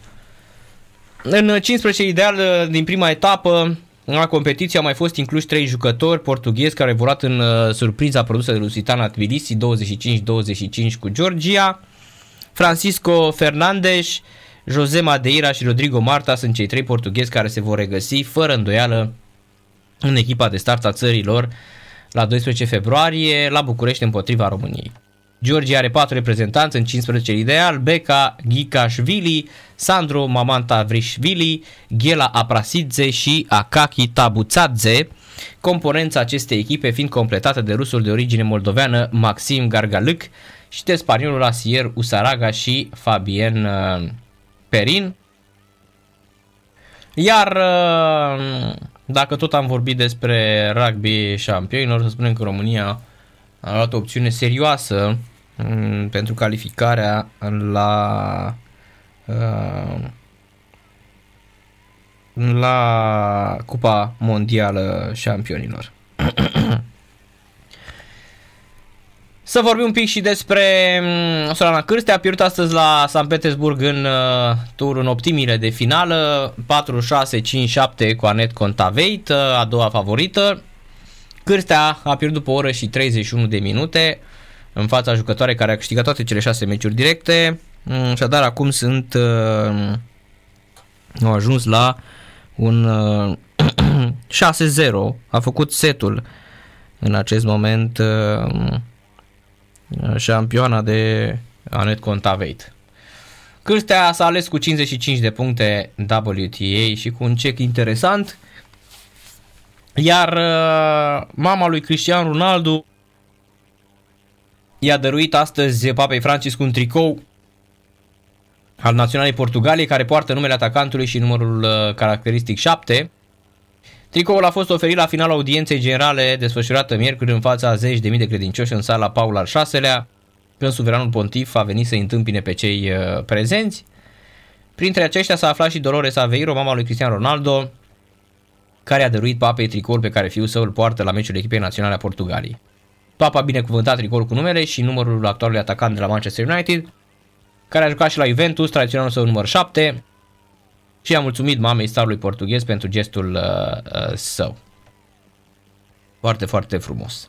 În cincisprezece ideal din prima etapă a competiției au mai fost incluși trei jucători portughezi care au evoluat în surpriza produsă de Lusitana Tbilisi, douăzeci și cinci douăzeci și cinci cu Georgia. Francisco Fernandes, José Madeira și Rodrigo Marta sunt cei trei portughezi care se vor regăsi fără îndoială în echipa de start a țărilor la doisprezece februarie la București împotriva României. Georgia are patru reprezentanți în cincisprezece ideal: Beca Ghikașvili, Sandro Mamantavrișvili, Ghela Aprasidze și Akaki Tabuțadze, componența acestei echipe fiind completată de rusul de origine moldoveană Maxim Gargaluc și de spaniolul Asier Usaraga și Fabien Perin. Iar dacă tot am vorbit despre rugby șampionilor, să spunem că România a luat o opțiune serioasă pentru calificarea la, la Cupa Mondială Șampionilor. Să vorbim un pic și despre Sorana Cârstea. A pierdut astăzi la Sankt Petersburg în uh, turul în optimile de finală patru șase cinci șapte cu Anet Contaveit, uh, a doua favorită. Cârstea a pierdut pe oră și treizeci și unu de minute în fața jucătoarei care a câștigat toate cele șase meciuri directe. Așadar, acum sunt uh, au ajuns la un uh, șase zero. A făcut setul în acest moment uh, șampioana de Anet Contaveit. Cârstea s-a ales cu cincizeci și cinci de puncte W T A și cu un cec interesant. Iar mama lui Cristiano Ronaldo i-a dăruit astăzi Papei Francisc un tricou al naționalei Portugaliei care poartă numele atacantului și numărul caracteristic șapte. Tricoul a fost oferit la finala audienței generale desfășurată miercuri în fața a zeci de mii de credincioși în sala Paul al șaselea, când suveranul pontif a venit să întâmpine pe cei prezenți. Printre aceștia s-a aflat și Dolores Aveiro, mama lui Cristiano Ronaldo, care a dăruit papei tricoul pe care fiul său îl poartă la meciul echipei naționale a Portugaliei. Papa a binecuvântat tricoul cu numele și numărul actualului atacant de la Manchester United, care a jucat și la Juventus, tradiționalul său număr șapte, și a mulțumit mamei starului portughez pentru gestul uh, uh, său. Foarte, foarte frumos.